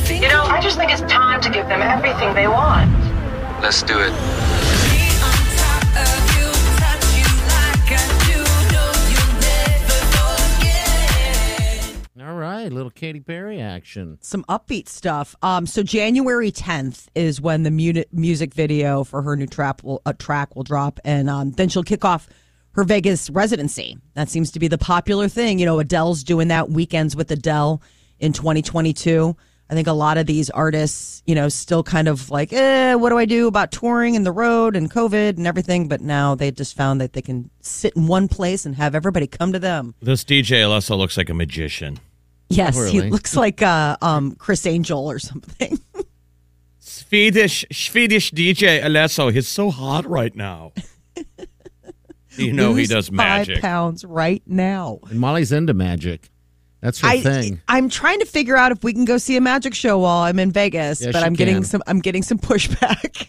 You know, I just think it's time to give them everything they want. Let's do it. All right, little Katy Perry action. Some upbeat stuff. So January 10th is when the music video for her new track will drop, and then she'll kick off her Vegas residency. That seems to be the popular thing. You know, Adele's doing that, Weekends with Adele in 2022. I think a lot of these artists, you know, still kind of like, what do I do about touring and the road and COVID and everything? But now they just found that they can sit in one place and have everybody come to them. This DJ Alesso looks like a magician. Yes, really? He looks like Chris Angel or something. Swedish DJ Alesso, he's so hot right now. You know he does magic. 5 pounds right now. And Molly's into magic. That's her thing. I'm trying to figure out if we can go see a magic show while I'm in Vegas, yes, but I'm getting some pushback.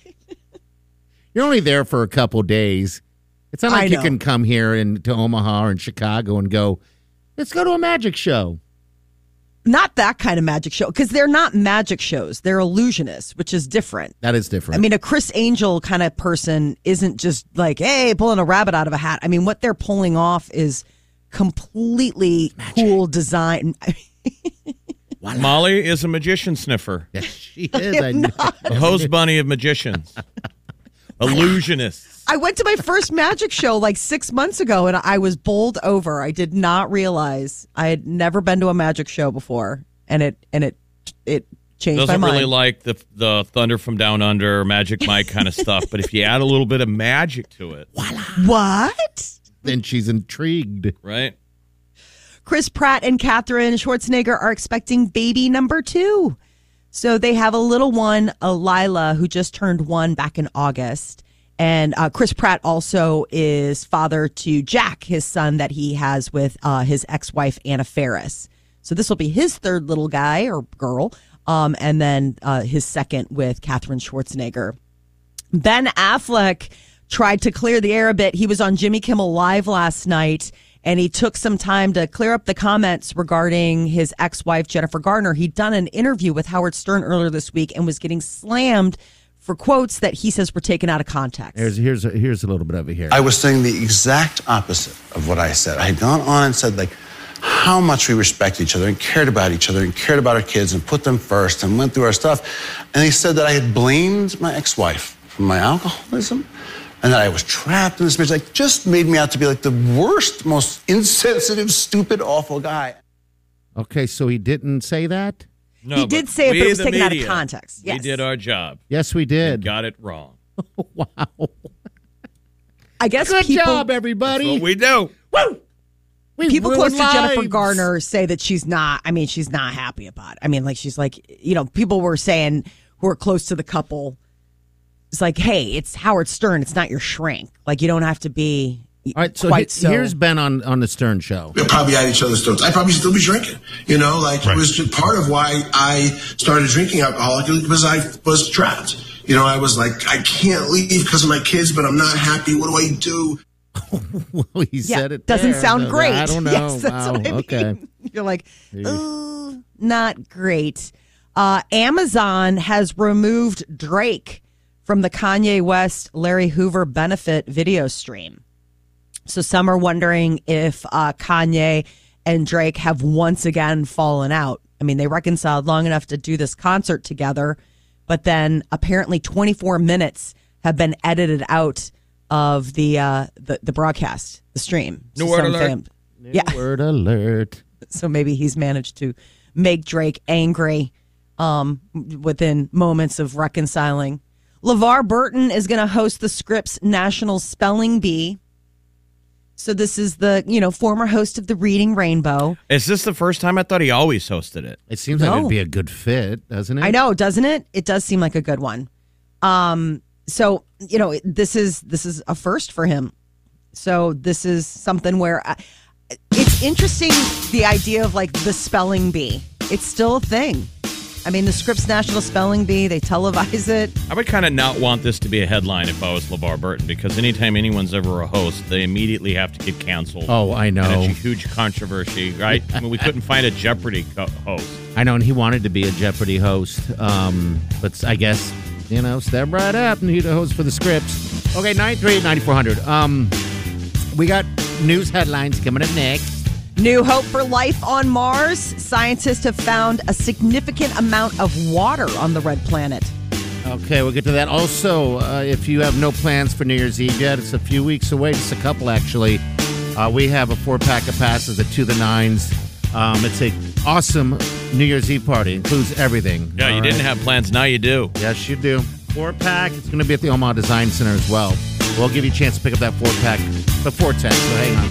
You're only there for a couple days. It's not like you can come here to Omaha or in Chicago and go, let's go to a magic show. Not that kind of magic show, because they're not magic shows. They're illusionists, which is different. That is different. I mean, a Chris Angel kind of person isn't just like, hey, pulling a rabbit out of a hat. I mean, what they're pulling off is completely cool design. Molly is a magician sniffer. Yes, she is. I know. A hose bunny of magicians. Illusionists. I went to my first magic show like 6 months ago, and I was bowled over. I did not realize I had never been to a magic show before, and it changed my mind. Doesn't really like the Thunder from Down Under, Magic Mike kind of stuff, but if you add a little bit of magic to it, voila. What? Then she's intrigued, right? Chris Pratt and Catherine Schwarzenegger are expecting baby number 2. So they have a little one, Lila, who just turned 1 back in August. And Chris Pratt also is father to Jack, his son that he has with his ex-wife, Anna Faris. So this will be his 3rd little guy or girl, and then his 2nd with Catherine Schwarzenegger. Ben Affleck tried to clear the air a bit. He was on Jimmy Kimmel Live last night, and he took some time to clear up the comments regarding his ex-wife, Jennifer Garner. He'd done an interview with Howard Stern earlier this week and was getting slammed for quotes that he says were taken out of context. Here's a little bit of it here. I was saying the exact opposite of what I said. I had gone on and said, like, how much we respect each other and cared about each other and cared about our kids and put them first and went through our stuff. And he said that I had blamed my ex-wife for my alcoholism and that I was trapped in this marriage. Like, just made me out to be like the worst, most insensitive, stupid, awful guy. Okay, so he didn't say that? No, he did say it, but it was taken out of context. Yes. We did our job. Yes, we did. And got it wrong. Wow. I guess Good job, everybody. That's what we do. Woo! People close to Jennifer Garner say that she's not happy about it. I mean, like, she's like, you know, people were saying who are close to the couple, it's like, hey, it's Howard Stern. It's not your shrink. Like, you don't have to be. All right, so here's Ben on the Stern Show. We're probably at each other's throats. I probably still be drinking. You know, like, right. It was part of why I started drinking alcohol because I was trapped. You know, I was like, I can't leave because of my kids, but I'm not happy. What do I do? Well, he said it doesn't sound great. I don't know. Yes, that's what I mean. Okay. You're like, ooh, not great. Amazon has removed Drake from the Kanye West Larry Hoover benefit video stream. So some are wondering if Kanye and Drake have once again fallen out. I mean, they reconciled long enough to do this concert together, but then apparently 24 minutes have been edited out of the broadcast, the stream. New word alert. Word alert. So maybe he's managed to make Drake angry within moments of reconciling. LeVar Burton is going to host the Scripps National Spelling Bee. So this is the, you know, former host of the Reading Rainbow. Is this the first time? I thought he always hosted it. It seems like it'd be a good fit, doesn't it? I know, doesn't it? It does seem like a good one. So, you know, this is a first for him. So this is something where it's interesting, the idea of, like, the spelling bee. It's still a thing. I mean, the Scripps National Spelling Bee, they televise it. I would kind of not want this to be a headline if I was LeVar Burton, because anytime anyone's ever a host, they immediately have to get canceled. Oh, I know. And it's a huge controversy, right? I mean, we couldn't find a Jeopardy host. I know, and he wanted to be a Jeopardy host, but I guess... You know, step right up and he's the host for the Scripps. Okay, 938-9400. We got news headlines coming up next. New hope for life on Mars. Scientists have found a significant amount of water on the red planet. Okay, we'll get to that. Also, if you have no plans for New Year's Eve yet, it's a few weeks away. Just a couple, actually. We have a 4-pack of passes at 2 the 9s. It's an awesome New Year's Eve party. Includes everything. Yeah, you didn't have plans. Now you do. Yes, you do. 4-pack. It's going to be at the Omaha Design Center as well. We'll give you a chance to pick up that 4-pack before 10. So hang on.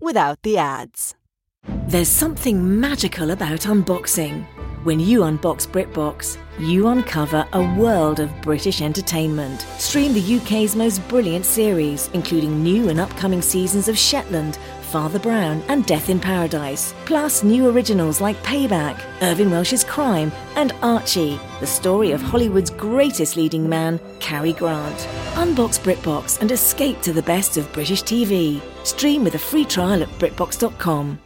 without the ads. There's something magical about unboxing. When you unbox BritBox, you uncover a world of British entertainment. Stream the UK's most brilliant series, including new and upcoming seasons of Shetland, Father Brown and Death in Paradise, plus new originals like Payback, Irving Welsh's Crime, and Archie, the story of Hollywood's greatest leading man, Cary Grant. Unbox BritBox and escape to the best of British TV. Stream with a free trial at BritBox.com.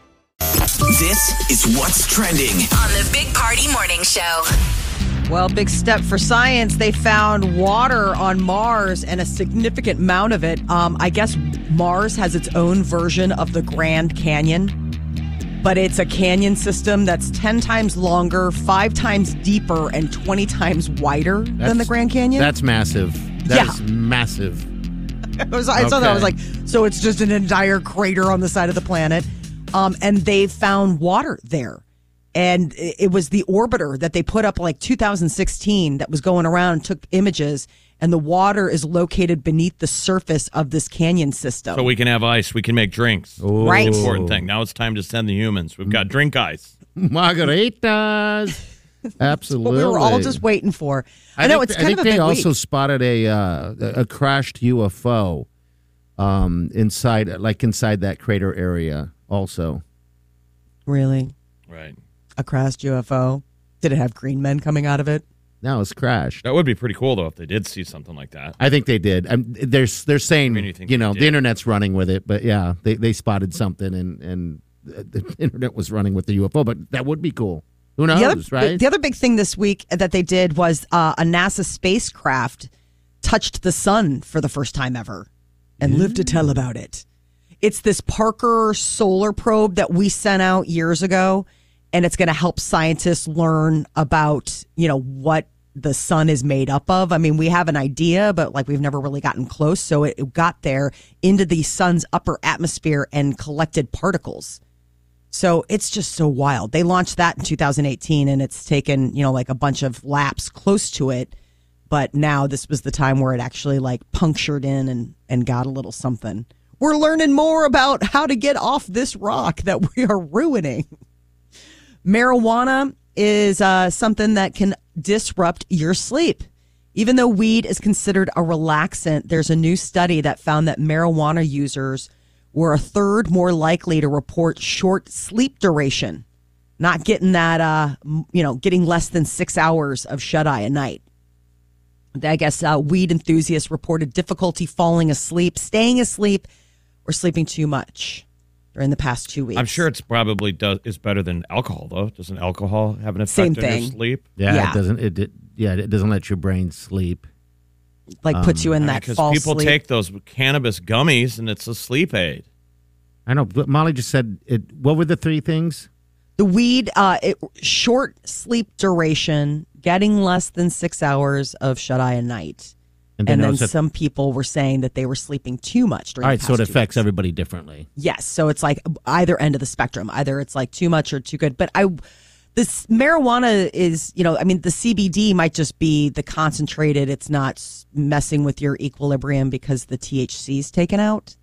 This is what's trending on the Big Party Morning Show. Well, big step for science. They found water on Mars and a significant amount of it. I guess Mars has its own version of the Grand Canyon, but it's a canyon system that's 10 times longer, 5 times deeper, and 20 times wider than the Grand Canyon. That's massive. That is massive. I saw that. I was like, so it's just an entire crater on the side of the planet. And they found water there. And it was the orbiter that they put up like 2016 that was going around and took images. And the water is located beneath the surface of this canyon system. So we can have ice. We can make drinks. Right. Important thing. Now it's time to send the humans. We've got drink ice. Margaritas. Absolutely. That's what we were all just waiting for. I think they also spotted a crashed UFO inside that crater area also. Really? Right. A crashed UFO? Did it have green men coming out of it? No, it's crashed. That would be pretty cool, though, if they did see something like that. I think they did. They're saying, the internet's running with it, but yeah, they spotted something, and the internet was running with the UFO, but that would be cool. Who knows, right? The other big thing this week that they did was a NASA spacecraft touched the sun for the first time ever and lived to tell about it. It's this Parker solar probe that we sent out years ago, and it's going to help scientists learn about, what the sun is made up of. I mean, we have an idea, but we've never really gotten close. So it got there into the sun's upper atmosphere and collected particles. So it's just so wild. They launched that in 2018, and it's taken, a bunch of laps close to it. But now this was the time where it actually punctured in and got a little something. We're learning more about how to get off this rock that we are ruining. Marijuana is something that can disrupt your sleep. Even though weed is considered a relaxant, there's a new study that found that marijuana users were a third more likely to report short sleep duration, not getting that, getting less than 6 hours of shut-eye a night. I guess weed enthusiasts reported difficulty falling asleep, staying asleep, or sleeping too much during the past 2 weeks. I'm sure it's probably is better than alcohol, though. Doesn't alcohol have an effect on your sleep? Yeah. It doesn't let your brain sleep. Puts you in that false sleep. Because people take those cannabis gummies, and it's a sleep aid. I know, but Molly just said, what were the three things? The weed, short sleep duration, getting less than 6 hours of shut-eye a night. And then some people were saying that they were sleeping too much during the past 2 weeks. All right, so it affects everybody differently. Yes, so it's either end of the spectrum. Either it's too much or too good. But this marijuana is, the CBD might just be the concentrated. It's not messing with your equilibrium because the THC is taken out,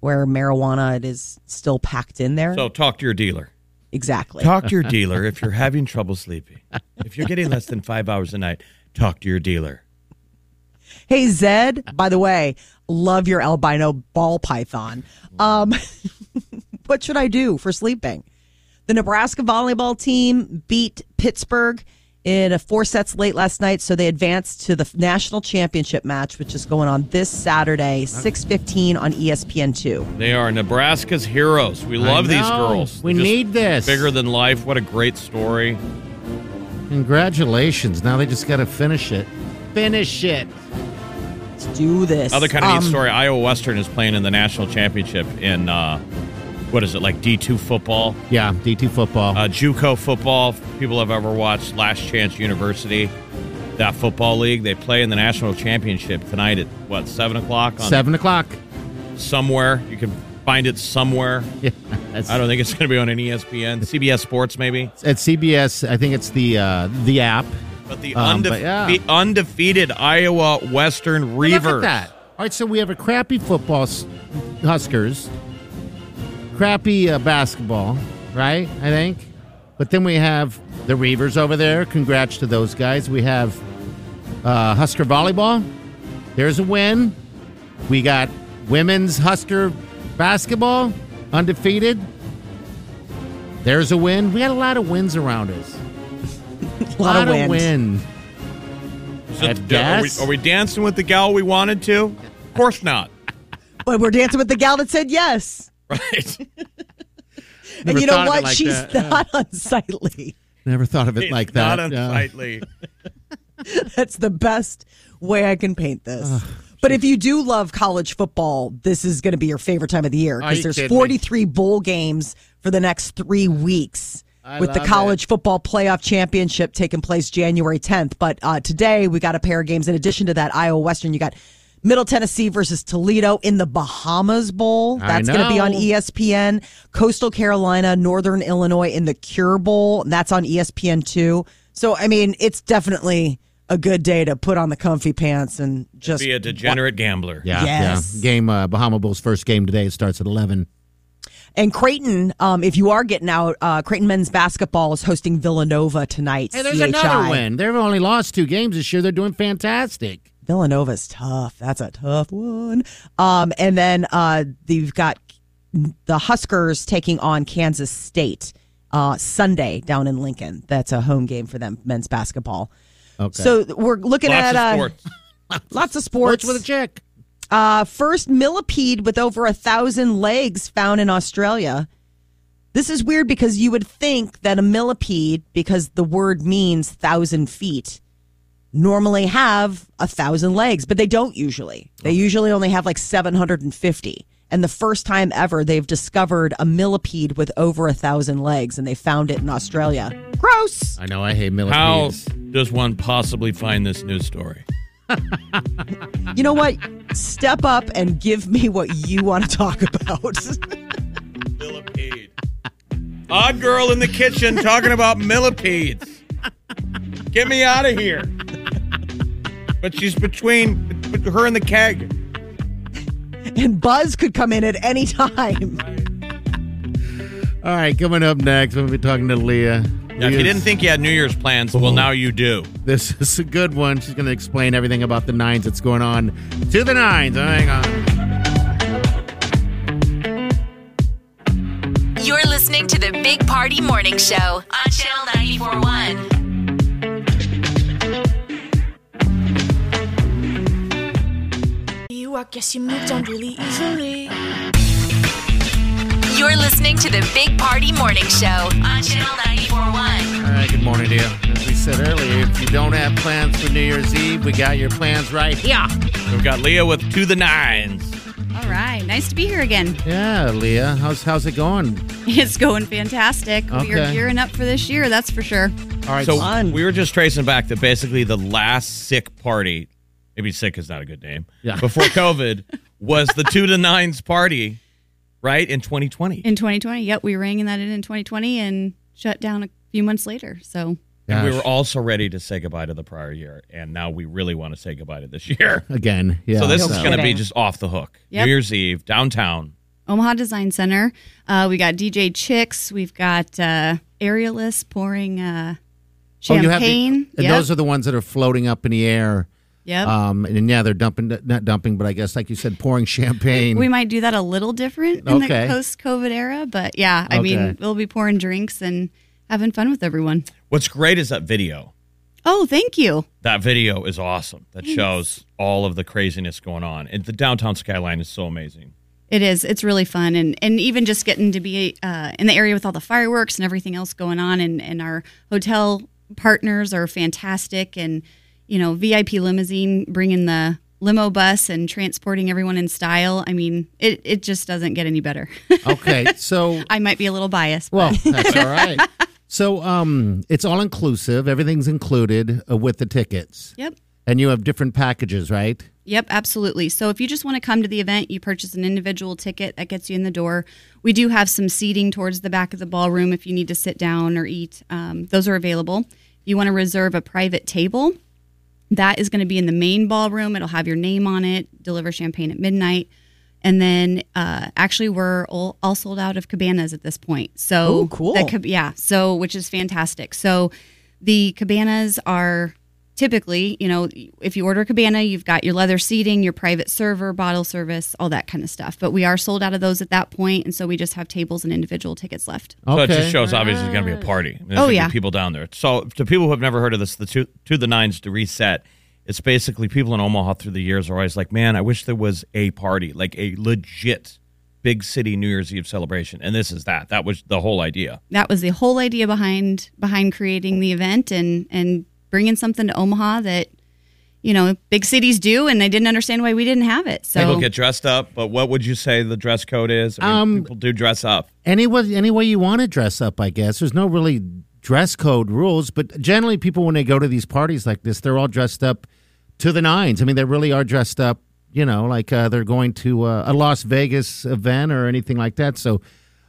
where marijuana, it is still packed in there. So talk to your dealer. Exactly. Talk to your dealer if you're having trouble sleeping. If you're getting less than 5 hours a night, talk to your dealer. Hey, Zed, by the way, love your albino ball python. What should I do for sleeping? The Nebraska volleyball team beat Pittsburgh in 4 sets late last night, so they advanced to the national championship match, which is going on this Saturday, 6:15 on ESPN2. They are Nebraska's heroes. We love these girls. We need this. Bigger than life. What a great story. Congratulations. Now they just got to finish it. Finish it. Let's do this. Other kind of neat story. Iowa Western is playing in the national championship in... what is it, D2 football? Yeah, D2 football. JUCO football. People have ever watched Last Chance University, that football league. They play in the national championship tonight at, 7 o'clock? 7 o'clock. Somewhere. You can find it somewhere. Yeah, I don't think it's going to be on an ESPN. CBS Sports, maybe? At CBS, I think it's the app. But the undefeated Iowa Western Reavers. Look at that. All right, so we have a crappy football Huskers. Crappy basketball, right, I think? But then we have the Reavers over there. Congrats to those guys. We have Husker volleyball. There's a win. We got women's Husker basketball, undefeated. There's a win. We had a lot of wins around us. A lot of wins. Are we dancing with the gal we wanted to? Of course not. But we're dancing with the gal that said yes. Right. And you know what? She's not unsightly. Never thought of it like that. Not unsightly. That's the best way I can paint this. But if you do love college football, this is going to be your favorite time of the year because there's 43 bowl games for the next 3 weeks with the college football playoff championship taking place January 10th. But today we got a pair of games. In addition to that, Iowa Western, you got Middle Tennessee versus Toledo in the Bahamas Bowl. That's going to be on ESPN. Coastal Carolina, Northern Illinois in the Cure Bowl. And that's on ESPN2. So, I mean, it's definitely a good day to put on the comfy pants and just be a degenerate gambler. Yeah. Yes. Bahama Bowl's first game today. It starts at 11. And Creighton, if you are getting out, Creighton men's basketball is hosting Villanova tonight. Hey, there's CHI. Another win. They've only lost 2 games this year. They're doing fantastic. Villanova's tough. That's a tough one. And then you've got the Huskers taking on Kansas State Sunday down in Lincoln. That's a home game for them, men's basketball. Okay. So we're looking lots of sports with a chick. First millipede with over 1,000 legs found in Australia. This is weird because you would think that a millipede, because the word means 1,000 feet, normally have 1,000 legs, but they don't usually. They usually only have like 750. And the first time ever, they've discovered a millipede with over 1,000 legs, and they found it in Australia. Gross. I know. I hate millipedes. How does one possibly find this news story? You know what? Step up and give me what you want to talk about. Millipede. Odd girl in the kitchen talking about millipedes. Get me out of here. But she's between her and the keg. And Buzz could come in at any time. All right, coming up next, we'll be talking to Leah. Now, if you didn't think you had New Year's plans, well, now you do. This is a good one. She's going to explain everything about the nines that's going on to the nines. Hang on. You're listening to the Big Party Morning Show on Channel 94.1. I guess you moved on really easily. You're listening to the Big Party Morning Show on Channel 94.1. All right, good morning, dear. As we said earlier, if you don't have plans for New Year's Eve, we got your plans right here. We've got Leah with To The Nines. All right, nice to be here again. Yeah, Leah, how's it going? It's going fantastic. Okay. We are gearing up for this year, that's for sure. All right, so we were just tracing back to basically the last sick party. Maybe sick is not a good name. Yeah. Before COVID was the 2 to 9s party, right? In 2020. In 2020, yep. We rang that in 2020 and shut down a few months later. So. And we were also ready to say goodbye to the prior year. And now we really want to say goodbye to this year. Again. Yeah. So this is going to be just off the hook. Yep. New Year's Eve, downtown. Omaha Design Center. We got DJ Chicks. We've got aerialists pouring champagne. And those are the ones that are floating up in the air. Yep. And yeah, they're not dumping, but I guess, like you said, pouring champagne. We might do that a little different in the post-COVID era, but yeah, I mean, we'll be pouring drinks and having fun with everyone. What's great is that video. Oh, thank you. That video is awesome. That shows all of the craziness going on. And the downtown skyline is so amazing. It is. It's really fun. And even just getting to be in the area with all the fireworks and everything else going on. And our hotel partners are fantastic and, you know, VIP limousine, bringing the limo bus and transporting everyone in style. I mean, it just doesn't get any better. Okay, so... I might be a little biased. Well, that's all right. So it's all-inclusive. Everything's included with the tickets. Yep. And you have different packages, right? Yep, absolutely. So if you just want to come to the event, you purchase an individual ticket that gets you in the door. We do have some seating towards the back of the ballroom if you need to sit down or eat. Those are available. You want to reserve a private table. That is going to be in the main ballroom. It'll have your name on it, deliver champagne at midnight. And then actually we're all sold out of cabanas at this point. So ooh, cool. So which is fantastic. So the cabanas are typically, you know, if you order a cabana, you've got your leather seating, your private server, bottle service, all that kind of stuff. But we are sold out of those at that point, and so we just have tables and individual tickets left. Okay. So it just shows, obviously, it's going to be a party. There's people down there. So to people who have never heard of this, the to the nines to reset, it's basically people in Omaha through the years are always like, man, I wish there was a party, like a legit big city New Year's Eve celebration. And this is that. That was the whole idea. That was the whole idea behind creating the event and bringing something to Omaha that, you know, big cities do, and I didn't understand why we didn't have it. So people get dressed up, but what would you say the dress code is? I mean, people do dress up. Any way you want to dress up, I guess. There's no really dress code rules, but generally people, when they go to these parties like this, they're all dressed up to the nines. I mean, they really are dressed up, you know, like they're going to a Las Vegas event or anything like that, so...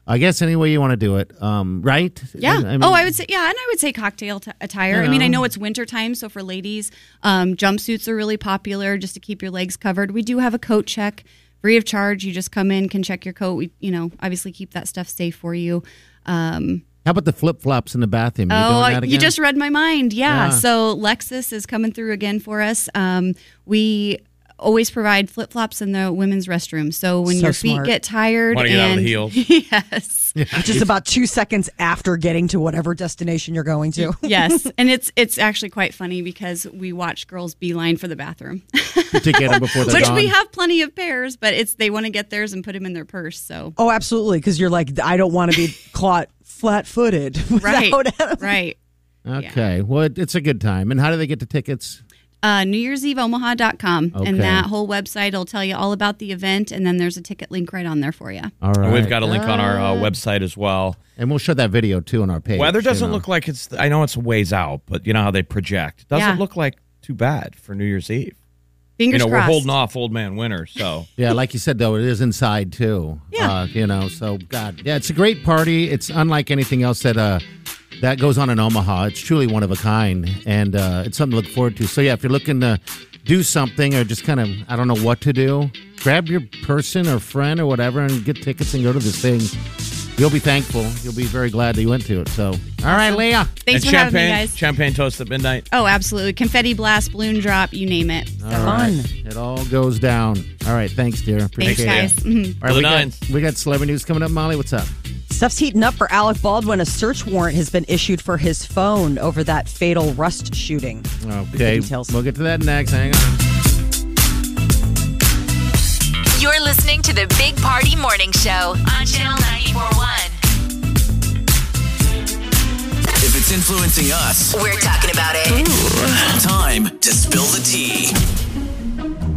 I guess any way you want to do it, right? Yeah. I mean, I would say, yeah, and I would say cocktail attire. You know. I mean, I know it's winter time, so for ladies, jumpsuits are really popular just to keep your legs covered. We do have a coat check free of charge. You just come in, can check your coat. We, you know, obviously keep that stuff safe for you. How about the flip-flops in the bathroom? You just read my mind. Yeah. So Lexus is coming through again for us. We always provide flip-flops in the women's restroom. So when your feet get tired. Want to get out of the heels. Yes. Yeah. Which is about 2 seconds after getting to whatever destination you're going to. Yes. And it's actually quite funny because we watch girls beeline for the bathroom. To get them before they're gone. Which we have plenty of pairs, but it's they want to get theirs and put them in their purse. So. Oh, absolutely. Because you're like, I don't want to be caught flat-footed. Right. Okay. Yeah. Well, it's a good time. And how do they get the tickets? New Year's Eve Omaha.com. Okay. And that whole website will tell you all about the event. And then there's a ticket link right on there for you. All right. And we've got a link on our website as well. And we'll show that video too on our page. Weather doesn't look like it's, I know it's a ways out, but you know how they project. It doesn't look like too bad for New Year's Eve. Fingers crossed. We're holding off old man winter, so. Yeah, like you said, though, it is inside, too. Yeah. Yeah, it's a great party. It's unlike anything else that goes on in Omaha. It's truly one of a kind, and it's something to look forward to. So, yeah, if you're looking to do something or just kind of, I don't know what to do, grab your person or friend or whatever and get tickets and go to this thing. You'll be thankful. You'll be very glad that you went to it. So, all right, Leah. Thanks for having me, guys. Champagne toast at midnight. Oh, absolutely. Confetti blast, balloon drop, you name it. So fun. It all goes down. All right, thanks, dear. Appreciate it. Thanks, guys. Mm-hmm. All right, we got celebrity news coming up. Molly, what's up? Stuff's heating up for Alec Baldwin. A search warrant has been issued for his phone over that fatal Rust shooting. Okay, we'll get to that next. Hang on. You're listening to the Big Party Morning Show on Channel 94.1. If it's influencing us, we're talking about it. Ooh. Time to spill the tea.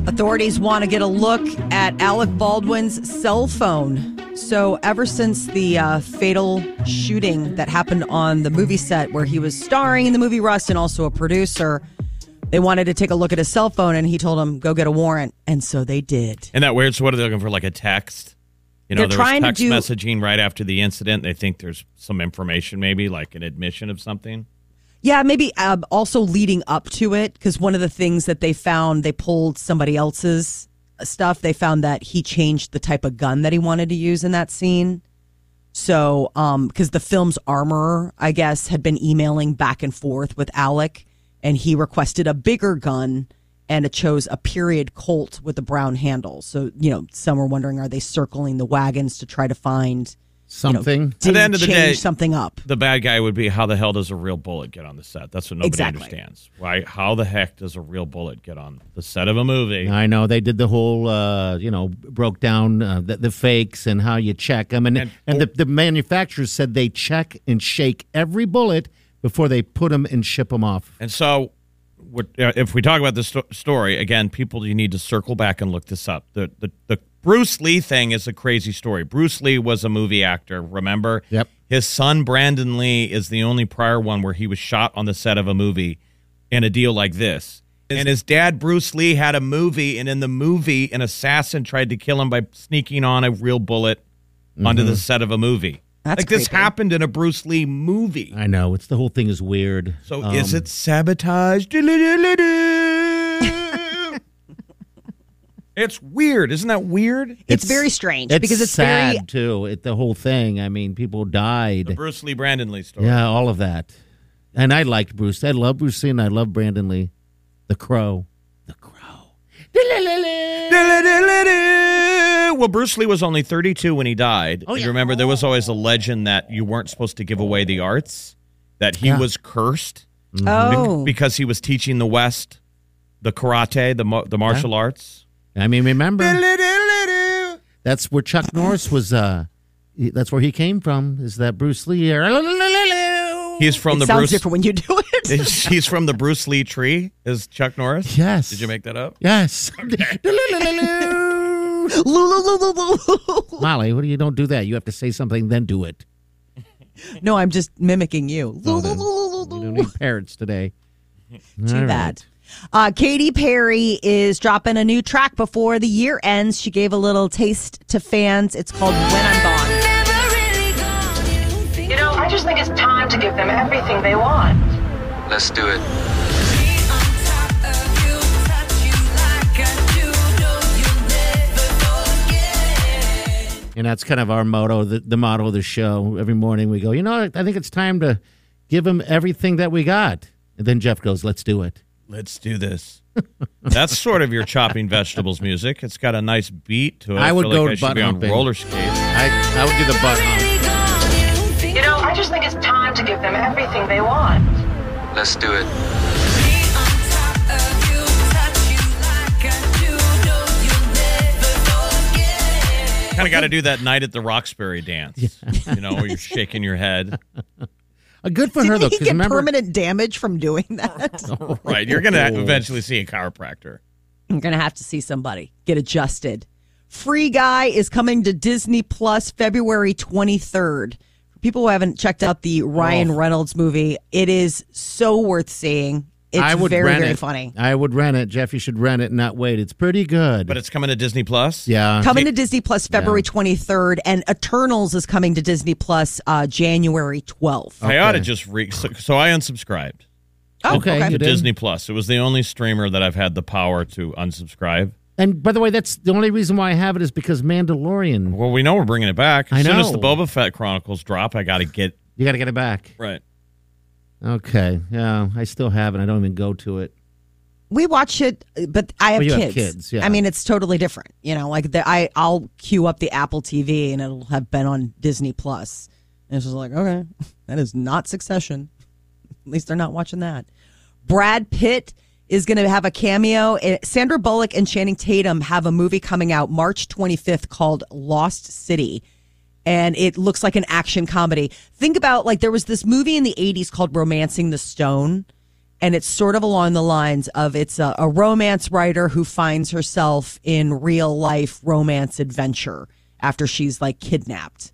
Authorities want to get a look at Alec Baldwin's cell phone. So ever since the fatal shooting that happened on the movie set where he was starring in the movie Rust and also a producer, they wanted to take a look at his cell phone, and he told them, go get a warrant. And so they did. And that weird, so what are they looking for, like a text? You know, there was text messaging right after the incident. They think there's some information maybe, like an admission of something. Yeah, maybe also leading up to it, because one of the things that they found, they pulled somebody else's stuff. They found that he changed the type of gun that he wanted to use in that scene. So, because the film's armorer, I guess, had been emailing back and forth with Alec. And he requested a bigger gun, and it chose a period Colt with a brown handle. So, you know, some are wondering, are they circling the wagons to try to find something? You know, at the end of the day, something up. The bad guy would be, how the hell does a real bullet get on the set? That's what nobody understands, right? How the heck does a real bullet get on the set of a movie? I know they did the whole, broke down the fakes and how you check them, and the manufacturers said they check and shake every bullet before they put them and ship them off. And so if we talk about this story, again, people, you need to circle back and look this up. The Bruce Lee thing is a crazy story. Bruce Lee was a movie actor, remember? Yep. His son, Brandon Lee, is the only prior one where he was shot on the set of a movie in a deal like this. And his dad, Bruce Lee, had a movie, and in the movie, an assassin tried to kill him by sneaking on a real bullet onto the set of a movie. That's like creepy. This happened in a Bruce Lee movie. I know. The whole thing is weird. So is it sabotage? It's weird. Isn't that weird? It's very strange. It's because it's sad, too. The whole thing. I mean, people died. The Bruce Lee, Brandon Lee story. Yeah, all of that. And I liked Bruce. I love Bruce Lee, and I love Brandon Lee. The Crow. Well, Bruce Lee was only 32 when he died. Oh, yeah. You remember, there was always a legend that you weren't supposed to give away the arts, that he was cursed because he was teaching the West the karate, the martial arts. I mean, remember, that's where Chuck Norris was. That's where he came from, is that Bruce Lee. He's from the Bruce. Sounds different when you do it. He's from the Bruce Lee tree, is Chuck Norris. Yes. Did you make that up? Yes. Okay. Molly, what do you don't do that? You have to say something, then do it. No, I'm just mimicking you. You don't need parrots today. Too bad. Katy Perry is dropping a new track before the year ends. She gave a little taste to fans. It's called When I'm Gone. You know, I just think it's time to give them everything they want. Let's do it. And that's kind of our motto, the motto of the show. Every morning we go, you know, I think it's time to give him everything that we got. And then Jeff goes, let's do it. Let's do this. That's sort of your chopping vegetables music. It's got a nice beat to it. I would go butt humping. Roller skates. I would do the butt hump. You know, I just think it's time to give them everything they want. Let's do it. Kind of got to do that Night at the Roxbury dance, yeah. You know, where you're shaking your head. Good for her, though. Did he get permanent damage from doing that? Oh, right. You're going to eventually see a chiropractor. I'm going to have to see somebody. Get adjusted. Free Guy is coming to Disney Plus February 23rd. For people who haven't checked out the Ryan Reynolds movie, it is so worth seeing. It's very, very funny. I would rent it. Jeff, you should rent it and not wait. It's pretty good. But it's coming to Disney Plus? Yeah. Coming to Disney Plus February 23rd, and Eternals is coming to Disney Plus January 12th. Okay. I ought to just so I unsubscribed. Oh, okay. To Disney Plus. It was the only streamer that I've had the power to unsubscribe. And by the way, that's the only reason why I have it is because Mandalorian. Well, we know we're bringing it back. As soon as the Boba Fett Chronicles drop, I got to get... You got to get it back. Right. Okay. Yeah, I still haven't. I don't even go to it. We watch it, but I have kids. Have kids, yeah. I mean, it's totally different. You know, like I'll queue up the Apple TV and it'll have been on Disney Plus. And it's just like, okay, that is not Succession. At least they're not watching that. Brad Pitt is going to have a cameo. Sandra Bullock and Channing Tatum have a movie coming out March 25th called Lost City. And it looks like an action comedy. Think about, like, there was this movie in the 80s called Romancing the Stone. And it's sort of along the lines of it's a romance writer who finds herself in real life romance adventure after she's, like, kidnapped.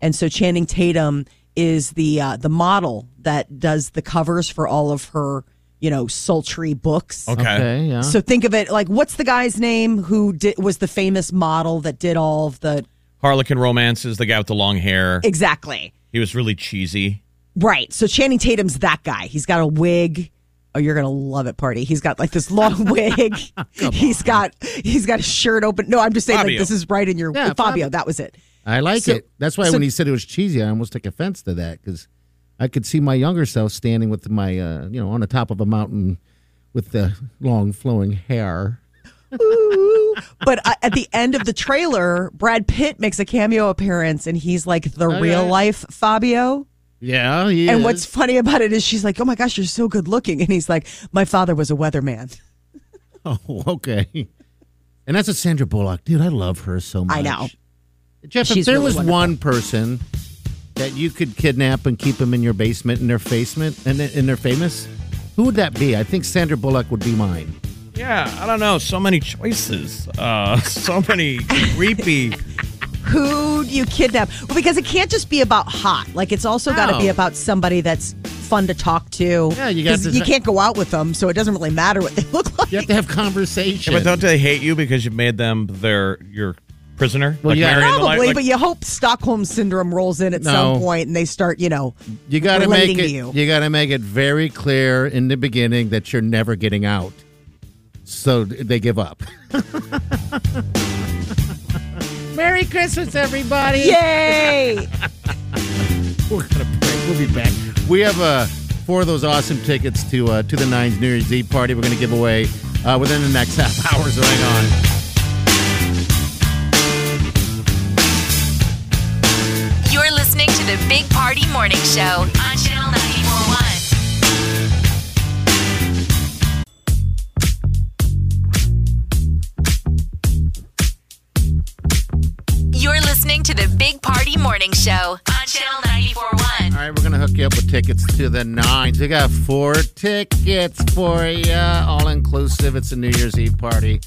And so Channing Tatum is the model that does the covers for all of her, you know, sultry books. Okay, yeah. So think of it, like, what's the guy's name who was the famous model that did all of the... Harlequin Romances, the guy with the long hair. Exactly. He was really cheesy. Right. So Channing Tatum's that guy. He's got a wig. Oh, you're going to love it, party. He's got like this long wig. He's got a shirt open. No, I'm just saying like, this is right in your... Yeah, Fabio, that was it. I like it. That's why when he said it was cheesy, I almost took offense to that because I could see my younger self standing with my, you know, on the top of a mountain with the long flowing hair. Ooh. But at the end of the trailer, Brad Pitt makes a cameo appearance, and he's like the real-life Fabio. Yeah, he is. And what's funny about it is she's like, oh, my gosh, you're so good-looking. And he's like, my father was a weatherman. Oh, okay. And that's a Sandra Bullock. Dude, I love her so much. I know. Jeff, she's if there really was wonderful. One person that you could kidnap and keep them in your basement, and they're famous, who would that be? I think Sandra Bullock would be mine. Yeah, I don't know. So many choices. So many creepy. Who do you kidnap? Well, because it can't just be about hot. Like, it's also got to be about somebody that's fun to talk to. Yeah, you can't go out with them, so it doesn't really matter what they look like. You have to have conversation. Yeah, but don't they hate you because you've made them your prisoner? Well, like probably, but you hope Stockholm Syndrome rolls in at some point and they start, you know, relating to you. You got to make it very clear in the beginning that you're never getting out. So they give up. Merry Christmas, everybody. Yay. We're going to break. We'll be back. We have four of those awesome tickets to the Nines New Year's Eve party we're going to give away within the next half hour. So hang on. You're listening to the Big Party Morning Show on Channel 94.1. You're listening to the Big Party Morning Show on Channel 94.1. All right, we're going to hook you up with tickets to the Nines. We got four tickets for you, all-inclusive. It's a New Year's Eve party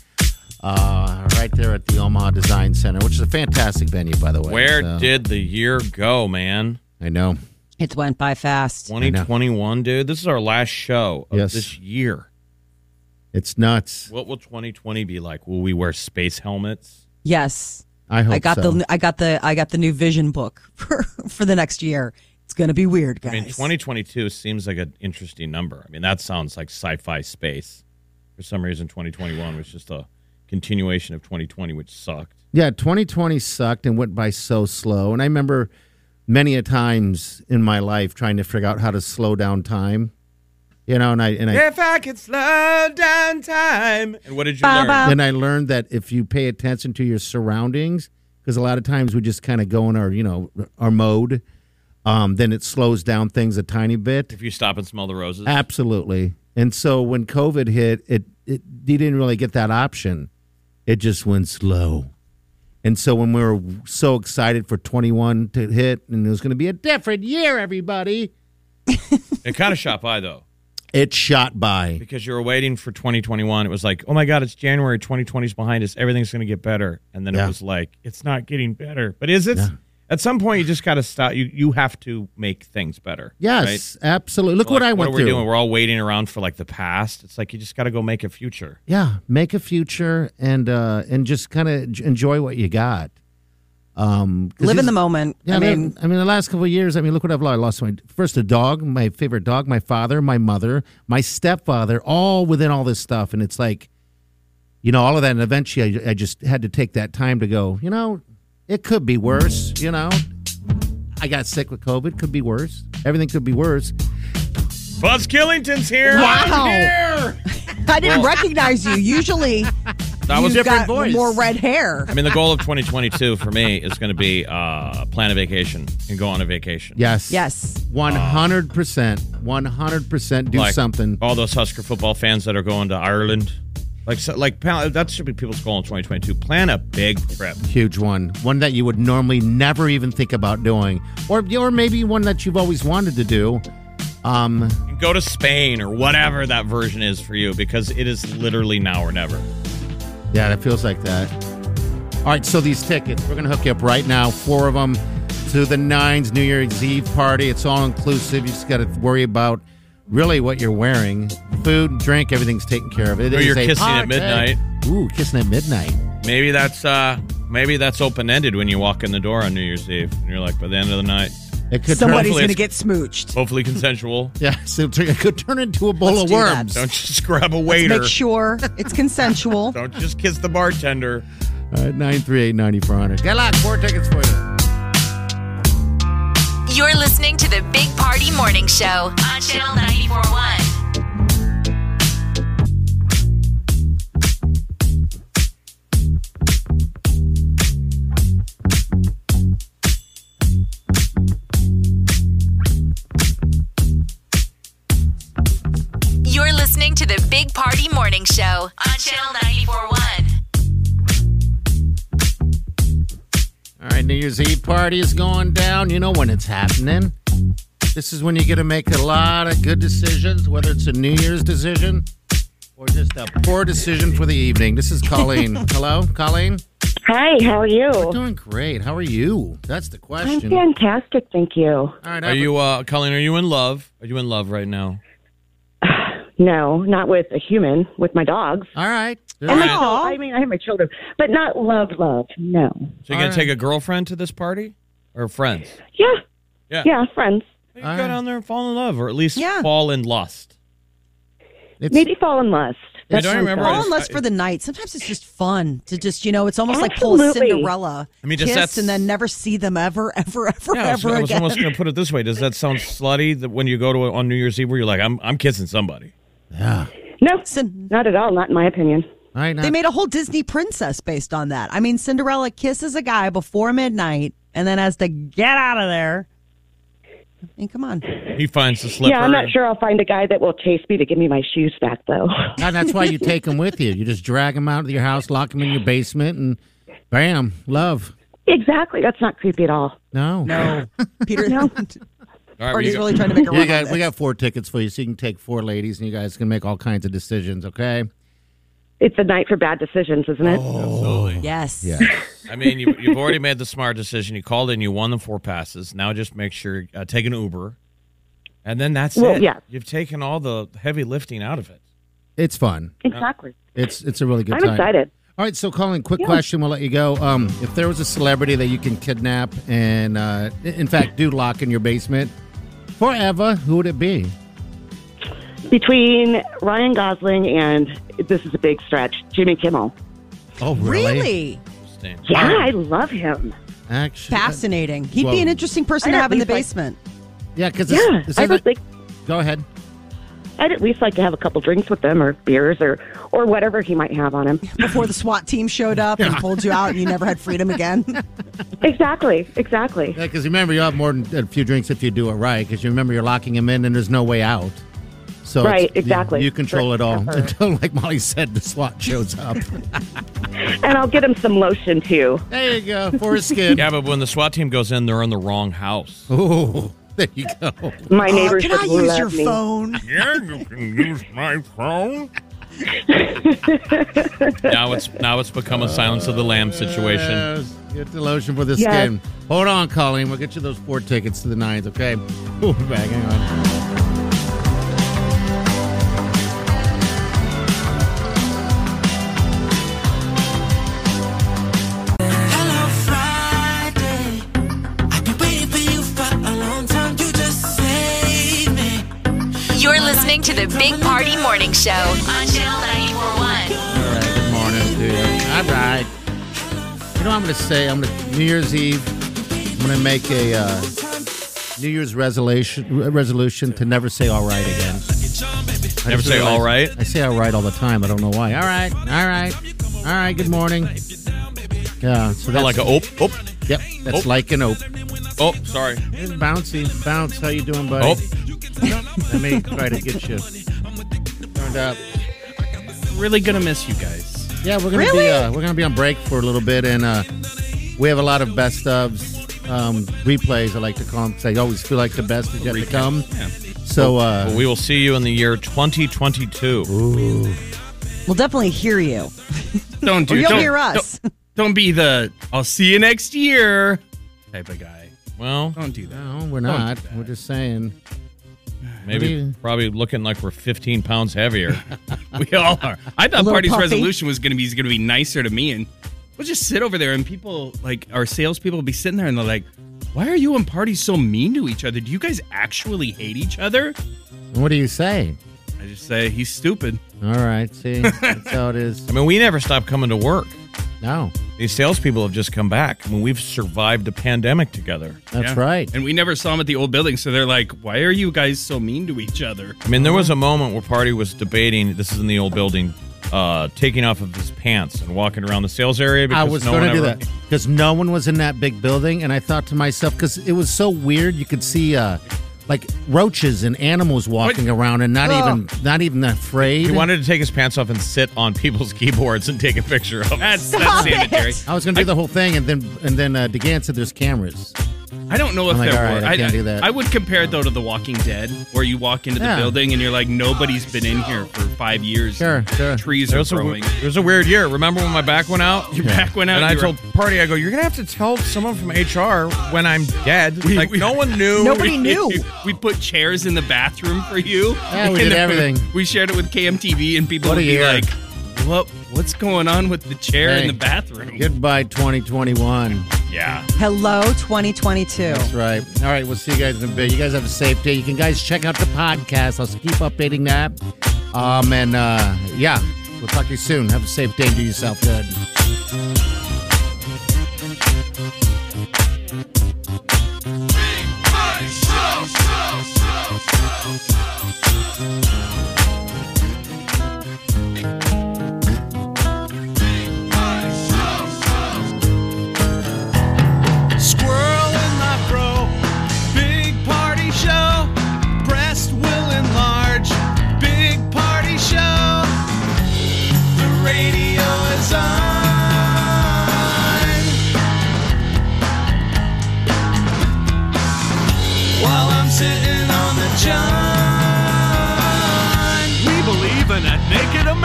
right there at the Omaha Design Center, which is a fantastic venue, by the way. Where did the year go, man? I know. It went by fast. 2021, dude. This is our last show of this year. It's nuts. What will 2020 be like? Will we wear space helmets? Yes. I got the new vision book for the next year. It's going to be weird, guys. I mean, 2022 seems like an interesting number. I mean, that sounds like sci-fi space. For some reason, 2021 was just a continuation of 2020, which sucked. Yeah, 2020 sucked and went by so slow. And I remember many a times in my life trying to figure out how to slow down time. You know, and I if I could slow down time. And what did you learn? And I learned that if you pay attention to your surroundings, because a lot of times we just kind of go in our, you know, our mode, then it slows down things a tiny bit. If you stop and smell the roses. Absolutely. And so when COVID hit, it you didn't really get that option. It just went slow. And so when we were so excited for 21 to hit, and it was going to be a different year, everybody. It kind of shot by, though. It shot by. Because you were waiting for 2021. It was like, oh, my God, it's January. 2020's behind us. Everything's going to get better. And then it was like, it's not getting better. But is it? Yeah. At some point, you just got to stop. You have to make things better. Yes, right? Absolutely. Look so what I went through. What are we doing? We're all waiting around for, like, the past. It's like you just got to go make a future. Yeah, make a future and just kind of enjoy what you got. Live in the moment. Yeah, I mean, the last couple of years, I mean, look what I've lost. I lost a dog, my favorite dog, my father, my mother, my stepfather, all within all this stuff. And it's like, you know, all of that. And eventually I just had to take that time to go, you know, it could be worse. You know, I got sick with COVID. Could be worse. Everything could be worse. Buzz Killington's here. Wow. I'm here. I didn't recognize you. Usually... That was a different voice. More red hair. I mean, the goal of 2022 for me is going to be plan a vacation and go on a vacation. Yes. Yes. 100%. 100% do like something. All those Husker football fans that are going to Ireland. Like that should be people's goal in 2022. Plan a big trip. Huge one. One that you would normally never even think about doing. Or maybe one that you've always wanted to do. Go to Spain or whatever that version is for you, because it is literally now or never. Yeah, that feels like that. All right, so these tickets, we're going to hook you up right now. 4 of them to the Nines New Year's Eve party. It's all inclusive. You just got to worry about really what you're wearing. Food, drink, everything's taken care of. It or you're kissing at midnight. Ooh, kissing at midnight. Maybe that's open-ended when you walk in the door on New Year's Eve. And you're like, by the end of the night. Somebody's going to get smooched. Hopefully consensual. Yeah, so it could turn into a bowl of worms. That. Don't just grab a waiter. Let's make sure it's consensual. Don't just kiss the bartender. All right, 938-9400. Good luck. 4 tickets for you. You're listening to the Big Party Morning Show on Channel 94.1. Listening to the Big Party Morning Show on Channel 94.1. All right, New Year's Eve party is going down. You know when it's happening. This is when you get to make a lot of good decisions, whether it's a New Year's decision or just a poor decision for the evening. This is Colleen. Hello, Colleen. Hi, how are you? We're doing great. How are you? That's the question. I'm fantastic, thank you. All right, are you, Colleen, are you in love? Are you in love right now? No, not with a human, with my dogs. All right. And my dog. I mean, I have my children, but not love, no. So you're going to take a girlfriend to this party? Or friends? Yeah. Yeah, friends. You go down there and fall in love, or at least fall in lust. Maybe fall in lust. I don't remember. Fall in lust for the night. Sometimes it's just fun to just, you know, it's almost like pull a Cinderella kiss and then never see them ever again. I was almost going to put it this way. Does that sound slutty that when you go to on New Year's Eve where you're like, I'm kissing somebody? Yeah. No, not at all. Not in my opinion. Right, they made a whole Disney princess based on that. I mean, Cinderella kisses a guy before midnight and then has to get out of there. I mean, come on. He finds the slipper. Yeah, I'm not sure I'll find a guy that will chase me to give me my shoes back, though. And that's why you take him with you. You just drag him out of your house, lock him in your basement, and bam, love. Exactly. That's not creepy at all. No. Peter, no. Right, or he's really trying to make a run on this. We got 4 tickets for you, so you can take 4 ladies, and you guys can make all kinds of decisions, okay? It's a night for bad decisions, isn't it? Oh, absolutely. Yes. I mean, you've already made the smart decision. You called in, you won the 4 passes. Now just make sure, take an Uber, and then that's it. Yeah. You've taken all the heavy lifting out of it. It's fun. Exactly. It's a really good time. I'm excited. All right, so Colin, quick question. We'll let you go. If there was a celebrity that you can kidnap and, in fact, do lock in your basement forever, who would it be? Between Ryan Gosling and, this is a big stretch, Jimmy Kimmel. Oh, really? Really? Yeah, I love him. Actually, fascinating. He'd be an interesting person to have in the basement. Yeah, because go ahead. I'd at least like to have a couple drinks with him, or beers, or whatever he might have on him. Before the SWAT team showed up and pulled you out and you never had freedom again. Exactly. Yeah, because remember, you'll have more than a few drinks if you do it right, because you remember you're locking him in and there's no way out. So right, exactly. You control it all until, like Molly said, the SWAT shows up. And I'll get him some lotion, too. There you go, for his skin. Yeah, but when the SWAT team goes in, they're in the wrong house. Ooh. There you go. My neighbors would love your me. Phone? Yeah, you can use my phone. Now it's become a Silence of the Lambs situation. Yes. Get the lotion for the skin. Hold on, Colleen. We'll get you those 4 tickets to the 9th, okay? We'll be back. Hang on. To the Big Party Morning Show on Channel 94.1. All right, good morning, dude. All right. You know what I'm going to say? New Year's Eve, I'm going to make a New Year's resolution to never say all right again. Never say all right? I say all right all the time. I don't know why. All right, all right, all right, good morning. Yeah, so that's like an ope? Ope. Yep, that's like an ope. Oh, sorry. It's bouncy. Bounce, how you doing, buddy? Ope. Let me try to get you turned up. Really gonna miss you guys. Yeah, we're gonna be on break for a little bit, and we have a lot of best ofs, replays I like to call them, because I always feel like the best is yet to come. Yeah. So well, we will see you in the year 2022. Ooh. We'll definitely hear you. You'll hear us. Don't be the I'll see you next year type of guy. Well, don't do that. No, we're not. We're just saying. Maybe probably looking like we're 15 pounds heavier. We all are. I thought Party's resolution was going to be he's going to be nicer to me, and we'll just sit over there, and people like our salespeople will be sitting there and they're like, "Why are you and Party so mean to each other? Do you guys actually hate each other?" What do you say? I just say he's stupid. All right, see, that's how it is. I mean, we never stop coming to work. No. These salespeople have just come back. I mean, we've survived a pandemic together. That's right. And we never saw them at the old building, so they're like, why are you guys so mean to each other? I mean, there was a moment where Party was debating, this is in the old building, taking off of his pants and walking around the sales area. Because I was going to do that because no one was in that big building, and I thought to myself, because it was so weird, you could see... like roaches and animals walking around, and not even afraid. He wanted to take his pants off and sit on people's keyboards and take a picture of them. That's sanitary. I was going to do the whole thing, and then DeGan said there's cameras. I don't know if there were. Right, I can't do that. I would compare it, though, to The Walking Dead, where you walk into the building and you're like, nobody's been in here for 5 years. Sure. Trees are growing. It was a weird year. Remember when my back went out? Your back went out. And I told Party, I go, you're going to have to tell someone from HR when I'm dead. No one knew. Nobody knew. We put chairs in the bathroom for you. Yeah, we did everything. We shared it with KMTV, and people would be like, what's going on with the chair in the bathroom? Goodbye, 2021. Yeah. Hello, 2022. That's right. All right, we'll see you guys in a bit. You guys have a safe day. You can guys check out the podcast. I'll keep updating that. And we'll talk to you soon. Have a safe day and do yourself good.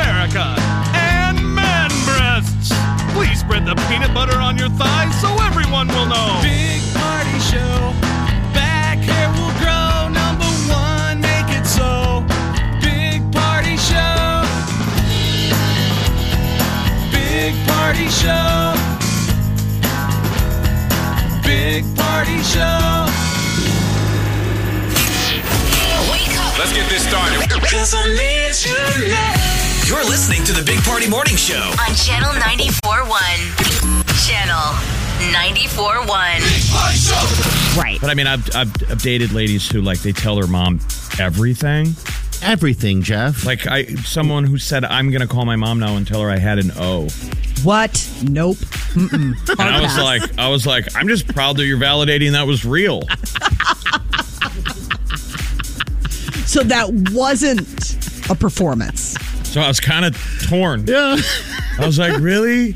America and man breasts. Please spread the peanut butter on your thighs so everyone will know. Big Party Show. Back hair will grow. Number one, make it so. Big Party Show. Big Party Show. Big Party Show. Wake up. Let's get this started. 'Cause I need you now. You're listening to the Big Party Morning Show on Channel 94.1. Right. But I mean, I've dated ladies who, like, they tell their mom everything. Everything, Jeff. Like, someone who said, I'm going to call my mom now and tell her I had an O. What? Nope. Mm-mm. And I was like, I'm just proud that you're validating that was real. So that wasn't a performance. So I was kind of torn. Yeah. I was like, really?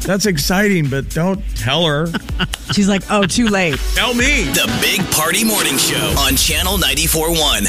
That's exciting, but don't tell her. She's like, oh, too late. Tell me. The Big Party Morning Show on Channel 94.1.